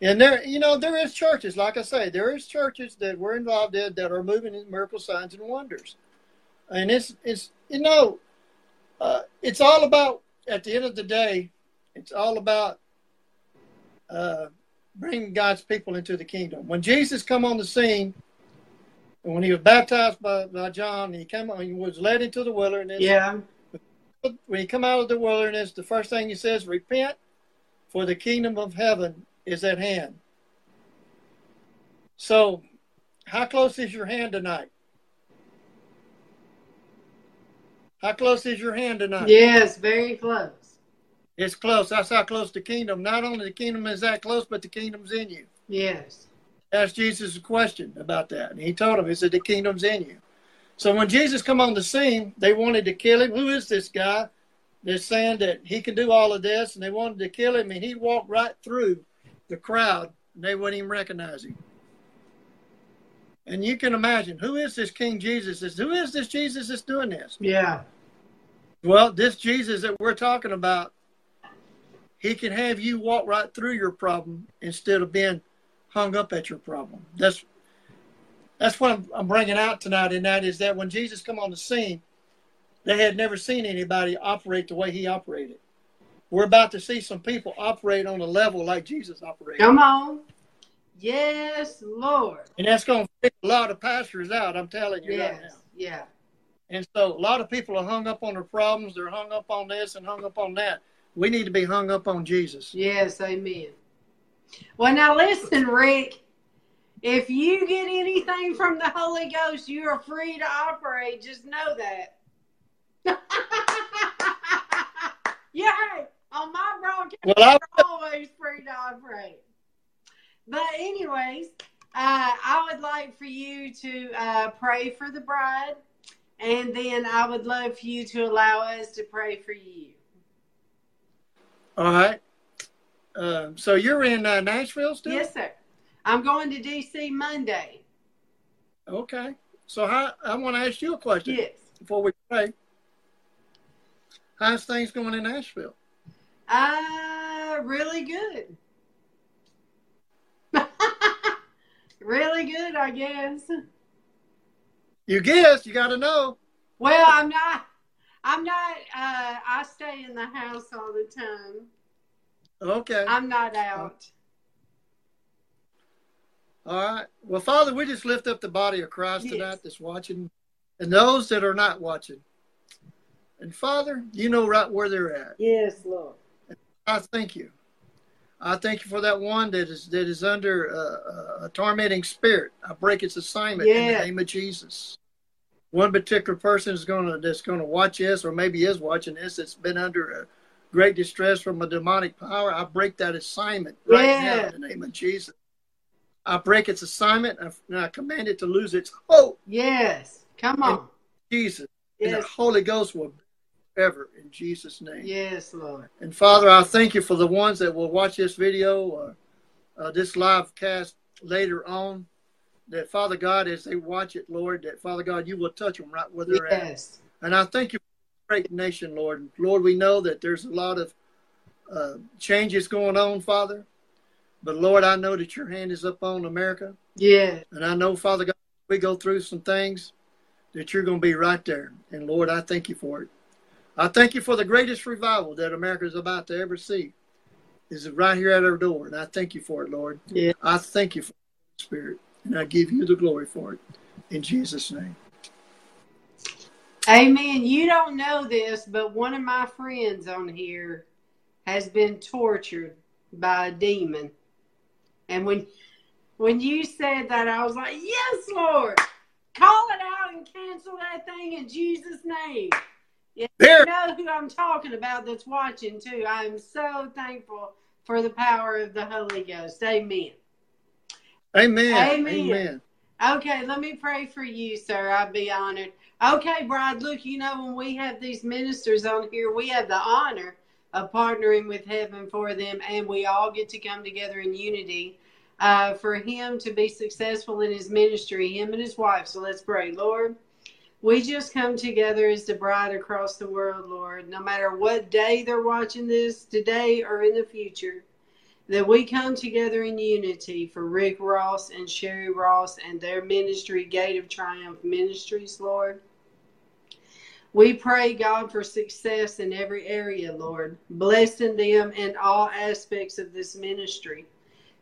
And there, you know, there is churches, like I say, there is churches that we're involved in that are moving in miracle signs and wonders. And it's, it's you know, uh, it's all about, at the end of the day, it's all about uh, bringing God's people into the kingdom. When Jesus come on the scene, and when he was baptized by, by John, he came on, he was led into the wilderness. Yeah. When he come out of the wilderness, the first thing he says, repent, for the kingdom of heaven is at hand. So how close is your hand tonight? How close is your hand tonight? Yes, very close. It's close. That's how close the kingdom. Not only the kingdom is that close, but the kingdom's in you. Yes. Asked Jesus a question about that. And he told him, he said, the kingdom's in you. So when Jesus come on the scene, they wanted to kill him. Who is this guy? They're saying that he can do all of this. And they wanted to kill him. And he walked right through the crowd. And they wouldn't even recognize him. And you can imagine, who is this King Jesus? Who is this Jesus that's doing this? Yeah. Well, this Jesus that we're talking about, he can have you walk right through your problem instead of being hung up at your problem. That's that's what I'm, I'm bringing out tonight, and that is that when Jesus come on the scene, they had never seen anybody operate the way he operated. We're about to see some people operate on a level like Jesus operated. Come on. Yes, Lord. And that's going to freak a lot of pastors out, I'm telling you yes, right now. Yeah. And so a lot of people are hung up on their problems. They're hung up on this and hung up on that. We need to be hung up on Jesus. Yes, amen. Well, now listen, Rick. If you get anything from the Holy Ghost, you are free to operate. Just know that. Yeah, on my broadcast, well, I... you're always free to operate. But anyways, uh, I would like for you to uh, pray for the bride, and then I would love for you to allow us to pray for you. All right. Uh, so you're in uh, Nashville still? Yes, sir. I'm going to D C Monday. Okay. So how, I want to ask you a question. Yes. Before we pray. How's things going in Nashville? Uh, really good. Really good, I guess. You guess. You got to know. Well, I'm not. I'm not, uh, I stay in the house all the time. Okay. I'm not out. All right. Well, Father, we just lift up the body of Christ yes. tonight that's watching and those that are not watching. And Father, you know right where they're at. Yes, Lord. And I thank you. I thank you for that one that is that is under uh, a tormenting spirit. I break its assignment yeah. in the name of Jesus. One particular person is gonna that's gonna watch this, or maybe is watching this. That's been under a great distress from a demonic power. I break that assignment right yeah. now in the name of Jesus. I break its assignment, and I command it to lose its hope. Yes, come on, in Jesus. Yes. And the Holy Ghost will ever in Jesus' name. Yes, Lord. And Father, I thank you for the ones that will watch this video, or, uh, this live cast later on. That, Father God, as they watch it, Lord, that, Father God, you will touch them right where they're yes. at. And I thank you for the great nation, Lord. And Lord, we know that there's a lot of uh, changes going on, Father. But Lord, I know that your hand is up on America. Yeah. And I know, Father God, we go through some things that you're going to be right there. And Lord, I thank you for it. I thank you for the greatest revival that America is about to ever see. Is right here at our door. And I thank you for it, Lord. Yeah. I thank you for the Spirit. And I give you the glory for it. In Jesus' name. Amen. You don't know this, but one of my friends on here has been tortured by a demon. And when when you said that, I was like, yes, Lord. Call it out and cancel that thing in Jesus' name. Yeah, you know who I'm talking about that's watching, too. I am so thankful for the power of the Holy Ghost. Amen. Amen. Amen. Amen. Okay, let me pray for you, sir. I'd be honored. Okay, Bride, look, you know, when we have these ministers on here, we have the honor of partnering with heaven for them, and we all get to come together in unity uh, for him to be successful in his ministry, him and his wife. So let's pray. Lord, we just come together as the bride across the world, Lord, no matter what day they're watching this, today or in the future, that we come together in unity for Rick Ross and Sherry Ross and their ministry, Gate of Triumph Ministries, Lord. We pray, God, for success in every area, Lord, blessing them in all aspects of this ministry.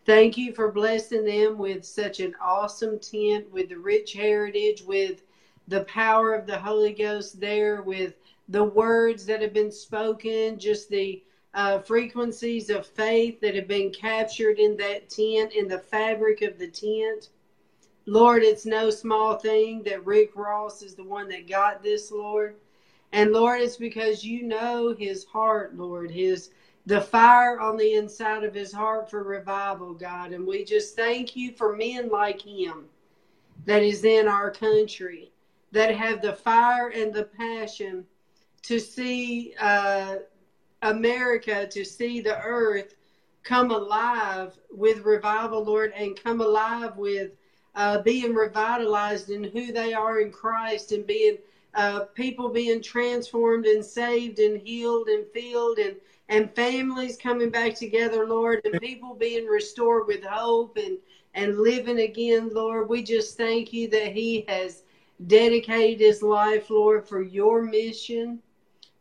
Thank you for blessing them with such an awesome tent, with the rich heritage, with the power of the Holy Ghost there, with the words that have been spoken, just the uh, frequencies of faith that have been captured in that tent, in the fabric of the tent. Lord, it's no small thing that Rick Ross is the one that got this, Lord. And Lord, it's because you know his heart, Lord, his the fire on the inside of his heart for revival, God. And we just thank you for men like him that is in our country, that have the fire and the passion to see uh, America, to see the earth come alive with revival, Lord, and come alive with uh, being revitalized in who they are in Christ, and being uh, people being transformed and saved and healed and filled, and, and families coming back together, Lord, and people being restored with hope and, and living again, Lord. We just thank you that he has dedicated his life, Lord, for your mission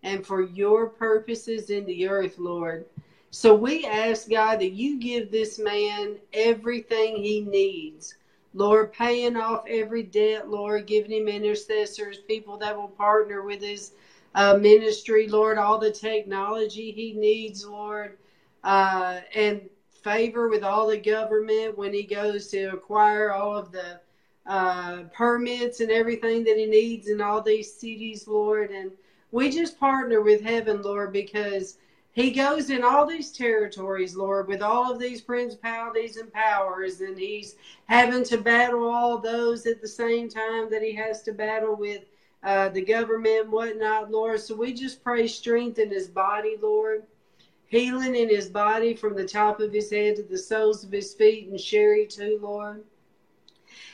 and for your purposes in the earth, Lord. So we ask, God, that you give this man everything he needs, Lord, paying off every debt, Lord, giving him intercessors, people that will partner with his uh, ministry, Lord, all the technology he needs, Lord, uh, and favor with all the government when he goes to acquire all of the uh permits and everything that he needs in all these cities, Lord. And we just partner with heaven, Lord, because he goes in all these territories, Lord, with all of these principalities and powers, and he's having to battle all those at the same time that he has to battle with uh the government and whatnot, Lord. So we just pray strength in his body, Lord, healing in his body from the top of his head to the soles of his feet, and Sherry too, Lord.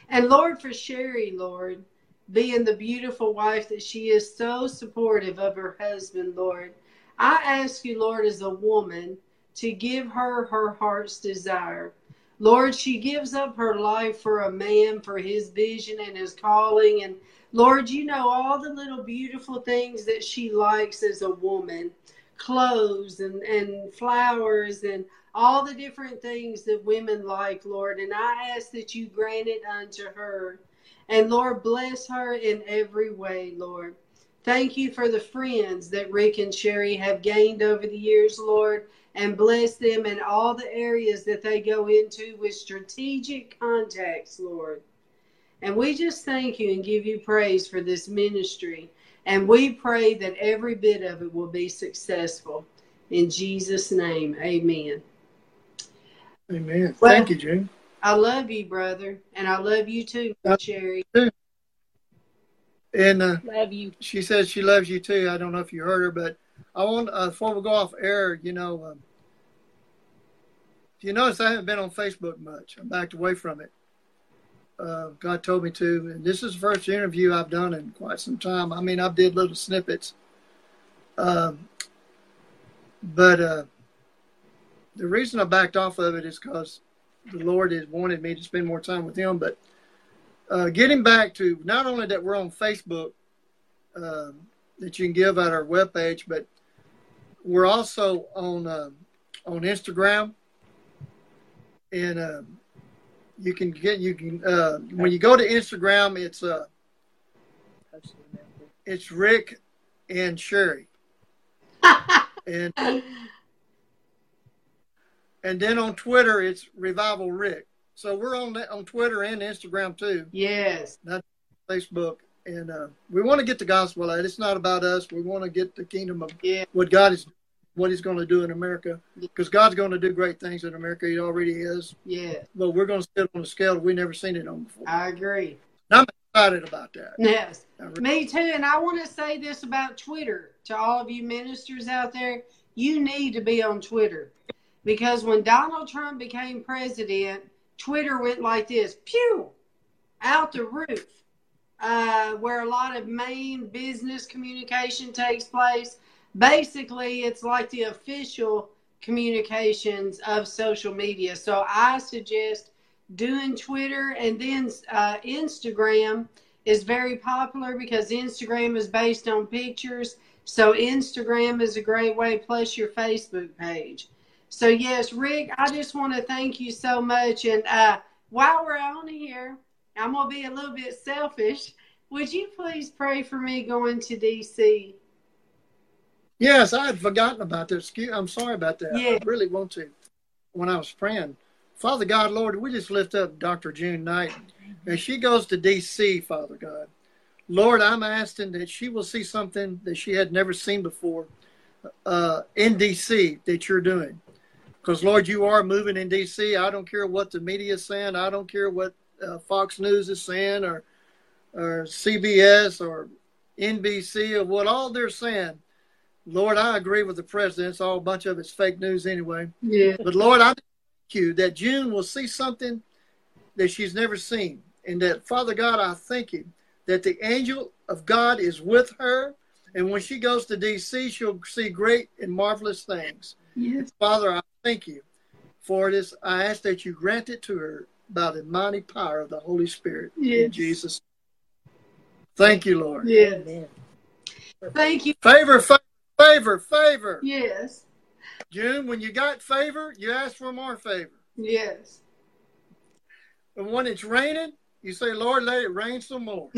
And Lord, for Sherry, Lord, being the beautiful wife that she is, so supportive of her husband, Lord, I ask you, Lord, as a woman, to give her her heart's desire. Lord, she gives up her life for a man, for his vision and his calling. And Lord, you know all the little beautiful things that she likes as a woman, clothes and, and flowers and all the different things that women like, Lord. And I ask that you grant it unto her. And Lord, bless her in every way, Lord. Thank you for the friends that Rick and Sherry have gained over the years, Lord, and bless them in all the areas that they go into with strategic contacts, Lord. And we just thank you and give you praise for this ministry. And we pray that every bit of it will be successful. In Jesus' name, amen. Amen. Well, thank you, June. I love you, brother, and I love you too, Sherry. And uh, love you. She says she loves you too. I don't know if you heard her, but I want uh, before we go off air, you know, um, you notice I haven't been on Facebook much. I backed away from it. Uh, God told me to, and this is the first interview I've done in quite some time. I mean, I did little snippets, um, but. Uh, the reason I backed off of it is because the Lord has wanted me to spend more time with him. But uh, getting back to not only that we're on Facebook, uh, that you can give at our webpage, but we're also on uh, on Instagram, and uh, you can get you can uh, when you go to Instagram, it's uh, it's Rick and Sherry, and and then on Twitter it's Revival Rick. So we're on on Twitter and Instagram too. Yes, not Facebook. And uh, we want to get the gospel out. It's not about us. We want to get the kingdom of yeah. what God is, what he's going to do in America. Because God's going to do great things in America. He already is. Yeah. But we're going to sit on a scale we've never seen it on before. I agree. And I'm excited about that. Yes. Really Me too. And I want to say this about Twitter to all of you ministers out there. You need to be on Twitter. Because when Donald Trump became president, Twitter went like this. Pew! Out the roof. Uh, where a lot of main business communication takes place. Basically, it's like the official communications of social media. So I suggest doing Twitter, and then uh, Instagram is very popular because Instagram is based on pictures. So Instagram is a great way, plus your Facebook page. So yes, Rick, I just want to thank you so much. And uh, while we're on here, I'm going to be a little bit selfish. Would you please pray for me going to D C? Yes, I had forgotten about this. I'm sorry about that. Yeah. I really want to. When I was praying, Father God, Lord, we just lift up Doctor June Knight. As she goes to D C, Father God, Lord, I'm asking that she will see something that she had never seen before uh, in D C that you're doing. Because, Lord, you are moving in D C. I don't care what the media is saying. I don't care what Uh, Fox News is saying, or or C B S or N B C, or what all they're saying. Lord, I agree with the president. It's all a bunch of it's fake news anyway. Yeah. But Lord, I thank you that June will see something that she's never seen, and that Father God, I thank you that the angel of God is with her, and when she goes to D C, she'll see great and marvelous things. Yes. Father, I thank you for this. I ask that you grant it to her by the mighty power of the Holy Spirit. Yes. In Jesus. Thank you, Lord. Yes. Amen. Thank you. Favor, favor, favor, favor. Yes. June, when you got favor, you ask for more favor. Yes. And when it's raining, you say, Lord, let it rain some more.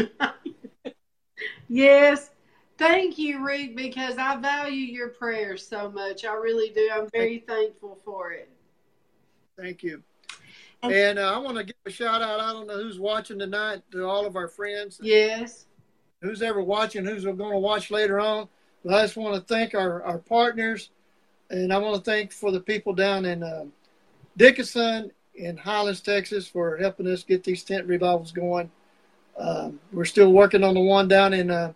Yes. Thank you, Rick, because I value your prayers so much. I really do. I'm very thankful for it. Thank you. And uh, I want to give a shout out. I don't know who's watching tonight, to all of our friends. Yes. Who's ever watching, who's going to watch later on. But I just want to thank our, our partners. And I want to thank for the people down in uh, Dickinson and Highlands, Texas, for helping us get these tent revivals going. Um, we're still working on the one down in uh,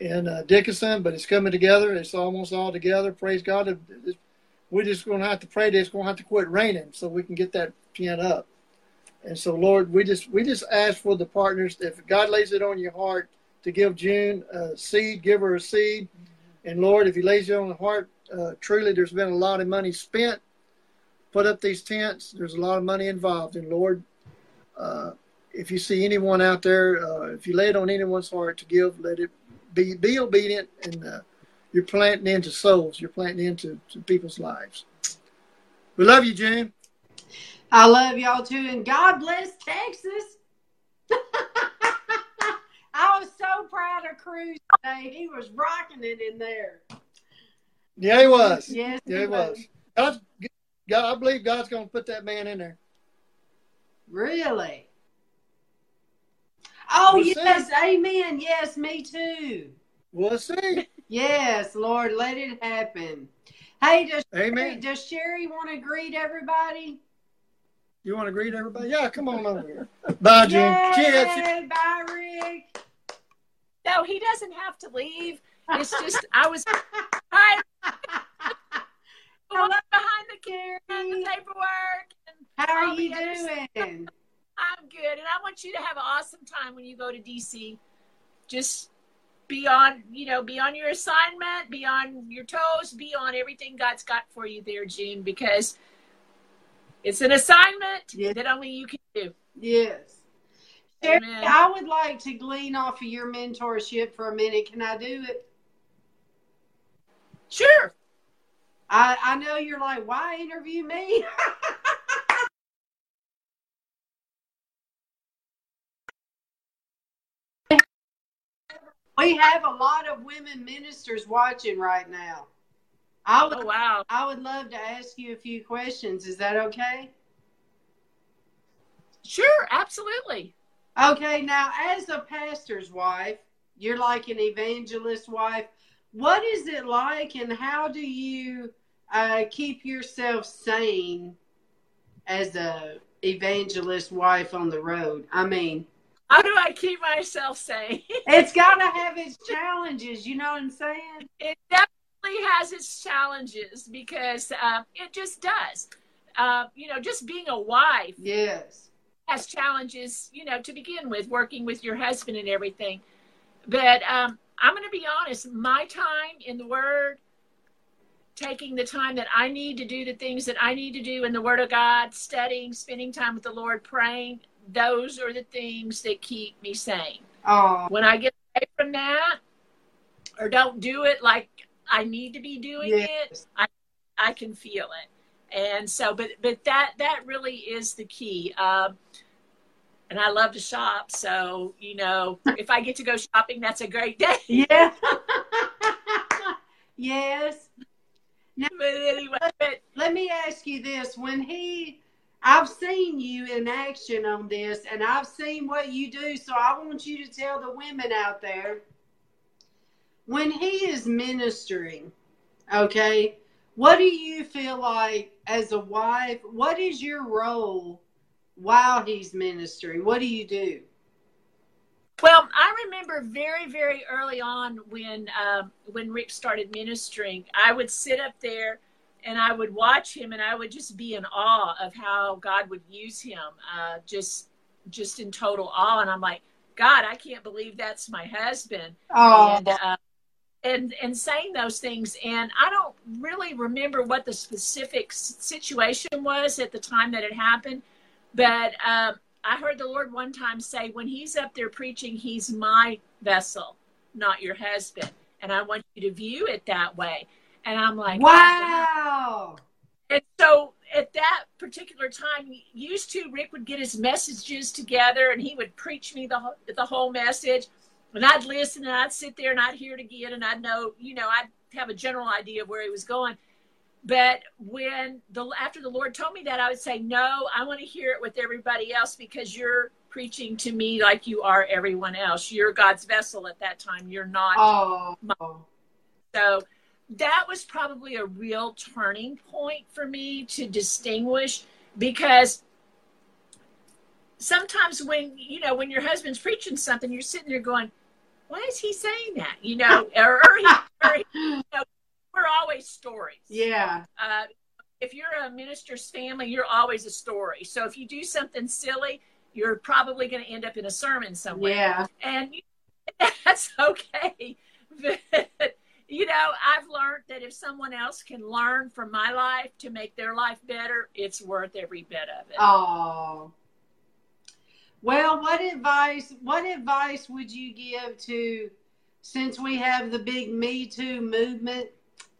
in uh, Dickinson, but it's coming together. It's almost all together. Praise God. It, it, we're just going to have to pray that it's going to have to quit raining so we can get that tent up. And so, Lord, we just we just ask for the partners. If God lays it on your heart to give June a seed, give her a seed. And, Lord, if he lays it on the heart, uh, truly there's been a lot of money spent. Put up these tents. There's a lot of money involved. And, Lord, uh, if you see anyone out there, uh, if you lay it on anyone's heart to give, let it be, be obedient and uh, you're planting into souls. You're planting into to people's lives. We love you, June. I love y'all, too. And God bless Texas. I was so proud of Cruz today. He was rocking it in there. Yeah, he was. Yes, yeah, he was. was. God's, God, I believe God's going to put that man in there. Really? Oh, we'll yes. See. Amen. Yes, me too. We'll see. Yes, Lord, let it happen. Hey, does Sherry, does Sherry want to greet everybody? You want to greet everybody? Yeah, come on over here. Bye, June. Yay, cheers. Bye, Rick. No, he doesn't have to leave. It's just, I was I, behind the camera and the paperwork. And how are you doing? Stuff. I'm good. And I want you to have an awesome time when you go to D C. Just Be on, you know, be on your assignment, be on your toes, be on everything God's got for you there, June, because it's an assignment yes. that only you can do. Yes. Sherry, I would like to glean off of your mentorship for a minute. Can I do it? Sure. I, I know you're like, why interview me? We have a lot of women ministers watching right now. I would, oh, wow. I would love to ask you a few questions. Is that okay? Sure, absolutely. Okay, now, as a pastor's wife, you're like an evangelist wife. What is it like, and how do you uh, keep yourself sane as a evangelist wife on the road? I mean... How do I keep myself sane? It's got to have its challenges, you know what I'm saying? It definitely has its challenges because uh, it just does. Uh, you know, just being a wife yes. has challenges, you know, to begin with, working with your husband and everything. But um, I'm going to be honest, my time in the Word, taking the time that I need to do the things that I need to do in the Word of God, studying, spending time with the Lord, praying, those are the things that keep me sane. Oh. When I get away from that, or don't do it like I need to be doing yes. it, I I can feel it. And so, but but that that really is the key. Um, and I love to shop, so you know, if I get to go shopping, that's a great day. Yeah. yes. Now, but anyway, but, let me ask you this: when he. I've seen you in action on this, and I've seen what you do, so I want you to tell the women out there, when he is ministering, okay, what do you feel like as a wife? What is your role while he's ministering? What do you do? Well, I remember very, very early on when, uh, when Rick started ministering, I would sit up there and I would watch him, and I would just be in awe of how God would use him, uh, just just in total awe. And I'm like, God, I can't believe that's my husband. Oh. And, uh, and, and saying those things. And I don't really remember what the specific situation was at the time that it happened. But um, I heard the Lord one time say, when he's up there preaching, he's my vessel, not your husband. And I want you to view it that way. And I'm like, wow. And so at that particular time, used to Rick would get his messages together and he would preach me the whole, the whole message. And I'd listen and I'd sit there and I'd hear it again. And I'd know, you know, I'd have a general idea of where he was going. But when the after the Lord told me that, I would say, no, I want to hear it with everybody else because you're preaching to me like you are everyone else. You're God's vessel at that time. You're not. Oh. My. So. That was probably a real turning point for me to distinguish, because sometimes when, you know, when your husband's preaching something, you're sitting there going, why is he saying that? You know, or, or, or you know, we're always stories. Yeah. Uh, if you're a minister's family, you're always a story. So if you do something silly, you're probably going to end up in a sermon somewhere. Yeah. And you know, that's okay. But, you know, I've learned that if someone else can learn from my life to make their life better, it's worth every bit of it. Oh. Well, what advice, what advice would you give to, since we have the big Me Too movement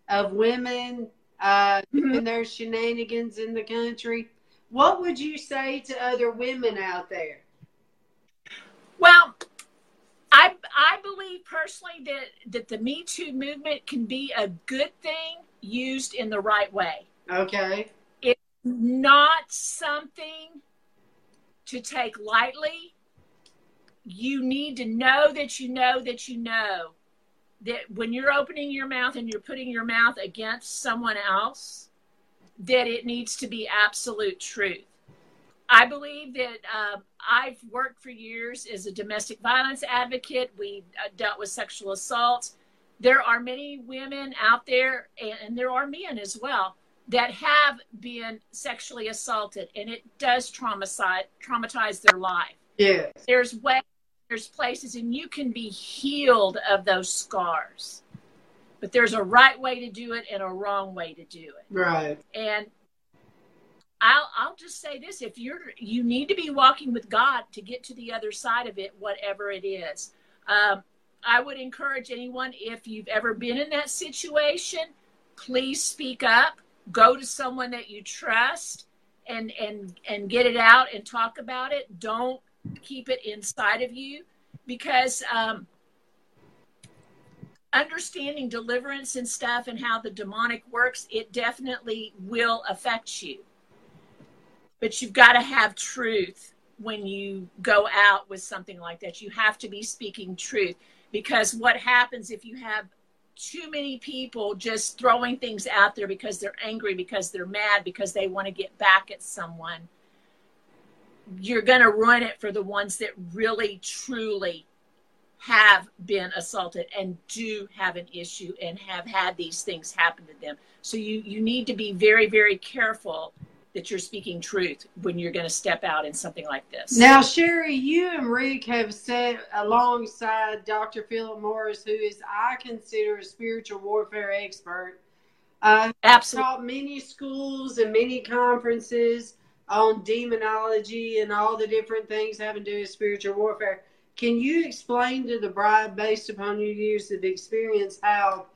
of women uh, mm-hmm. and their shenanigans in the country, what would you say to other women out there? Well, I, I believe personally that, that the Me Too movement can be a good thing used in the right way. Okay. It's not something to take lightly. You need to know that you know that you know that when you're opening your mouth and you're putting your mouth against someone else, that it needs to be absolute truth. I believe that uh, I've worked for years as a domestic violence advocate. We uh, dealt with sexual assault. There are many women out there, and, and there are men as well, that have been sexually assaulted, and it does traumatize, traumatize their life. Yes. There's ways there's places, and you can be healed of those scars. But there's a right way to do it and a wrong way to do it. Right. And I'll I'll just say this: if you're you need to be walking with God to get to the other side of it, whatever it is. Um, I would encourage anyone, if you've ever been in that situation, please speak up. Go to someone that you trust and and and get it out and talk about it. Don't keep it inside of you, because um, understanding deliverance and stuff and how the demonic works, it definitely will affect you. But you've got to have truth when you go out with something like that. You have to be speaking truth, because what happens if you have too many people just throwing things out there because they're angry, because they're mad, because they want to get back at someone, you're going to ruin it for the ones that really, truly have been assaulted and do have an issue and have had these things happen to them. So you, you need to be very, very careful that you're speaking truth when you're going to step out in something like this. Now, Sherry, you and Rick have sat alongside Doctor Phil Morris, who is, I consider, a spiritual warfare expert. Uh, Absolutely. Taught many schools and many conferences on demonology and all the different things having to do with spiritual warfare. Can you explain to the bride, based upon your years of experience, how,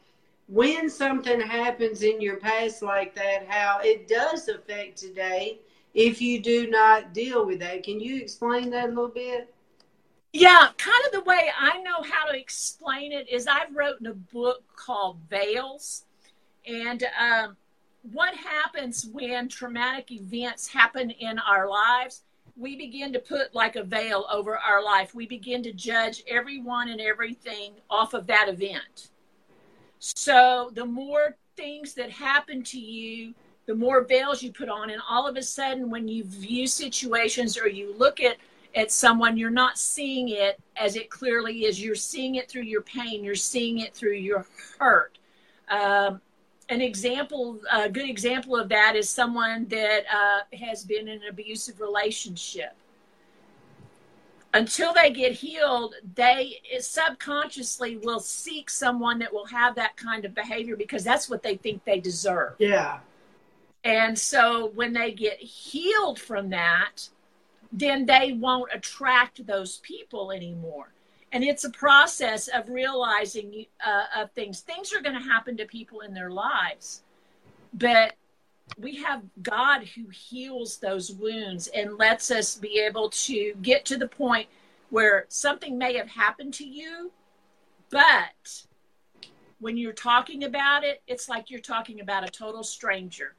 when something happens in your past like that, how it does affect today if you do not deal with that? Can you explain that a little bit? Yeah, kind of the way I know how to explain it is I've written a book called Veils. And um, what happens when traumatic events happen in our lives, we begin to put like a veil over our life. We begin to judge everyone and everything off of that event. So the more things that happen to you, the more veils you put on. And all of a sudden, when you view situations or you look at, at someone, you're not seeing it as it clearly is. You're seeing it through your pain. You're seeing it through your hurt. Um, an example, a good example of that is someone that uh, has been in an abusive relationship. Until they get healed, they subconsciously will seek someone that will have that kind of behavior, because that's what they think they deserve. Yeah. And so when they get healed from that, then they won't attract those people anymore. And it's a process of realizing uh, of things. Things are going to happen to people in their lives, but we have God who heals those wounds and lets us be able to get to the point where something may have happened to you, but when you're talking about it, it's like you're talking about a total stranger.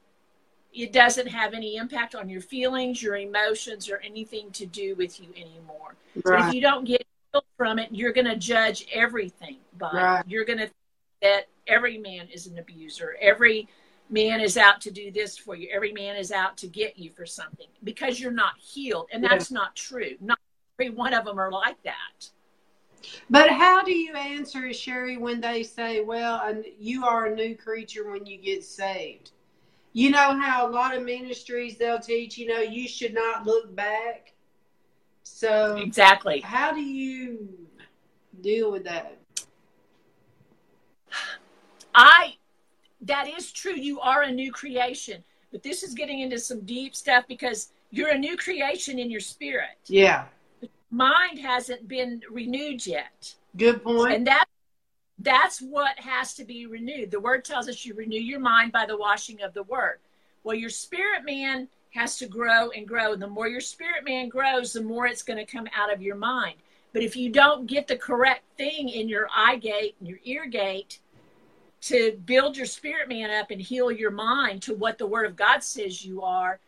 It doesn't have any impact on your feelings, your emotions, or anything to do with you anymore. Right. So if you don't get healed from it, you're going to judge everything by right. You're going to think that every man is an abuser. Every man is out to do this for you. Every man is out to get you for something, because you're not healed. And that's yeah. not true. Not every one of them are like that. But how do you answer, Sherry, when they say, well, you are a new creature when you get saved? You know how a lot of ministries, they'll teach, you know, you should not look back. So exactly. How do you deal with that? I... That is true. You are a new creation. But this is getting into some deep stuff, because you're a new creation in your spirit. Yeah. But mind hasn't been renewed yet. Good point. And that, that's what has to be renewed. The Word tells us you renew your mind by the washing of the Word. Well, your spirit man has to grow and grow. And the more your spirit man grows, the more it's going to come out of your mind. But if you don't get the correct thing in your eye gate and your ear gate to build your spirit man up and heal your mind to what the Word of God says you are,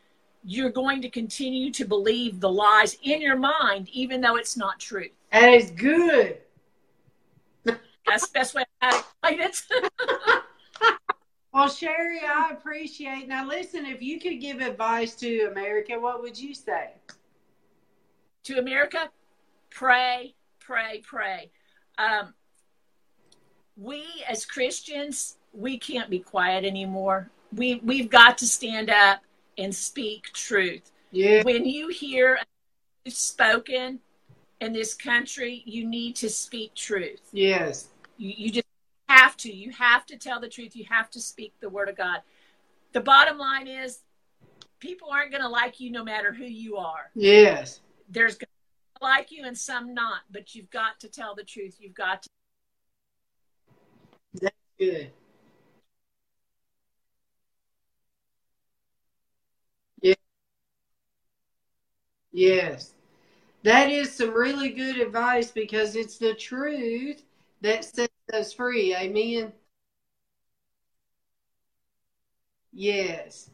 you're going to continue to believe the lies in your mind, even though it's not true. That is good. That's the best way I explain it. Well, Sherry, I appreciate. Now, listen, if you could give advice to America, what would you say? To America? Pray, pray, pray. Um, We, as Christians, we can't be quiet anymore. We, we've got to stand up and speak truth. Yeah. When you hear truth spoken, in this country, you need to speak truth. Yes. You, you just have to. You have to tell the truth. You have to speak the word of God. The bottom line is, people aren't going to like you no matter who you are. Yes. There's going to like you and some not, but you've got to tell the truth. You've got to. That's good. Yeah. Yes. That is some really good advice, because it's the truth that sets us free. Amen. Yes.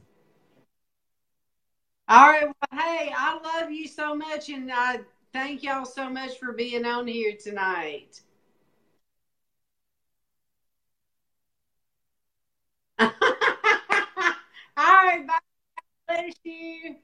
All right. Well, hey, I love you so much, and I thank y'all so much for being on here tonight. All right. Bye. Bless you.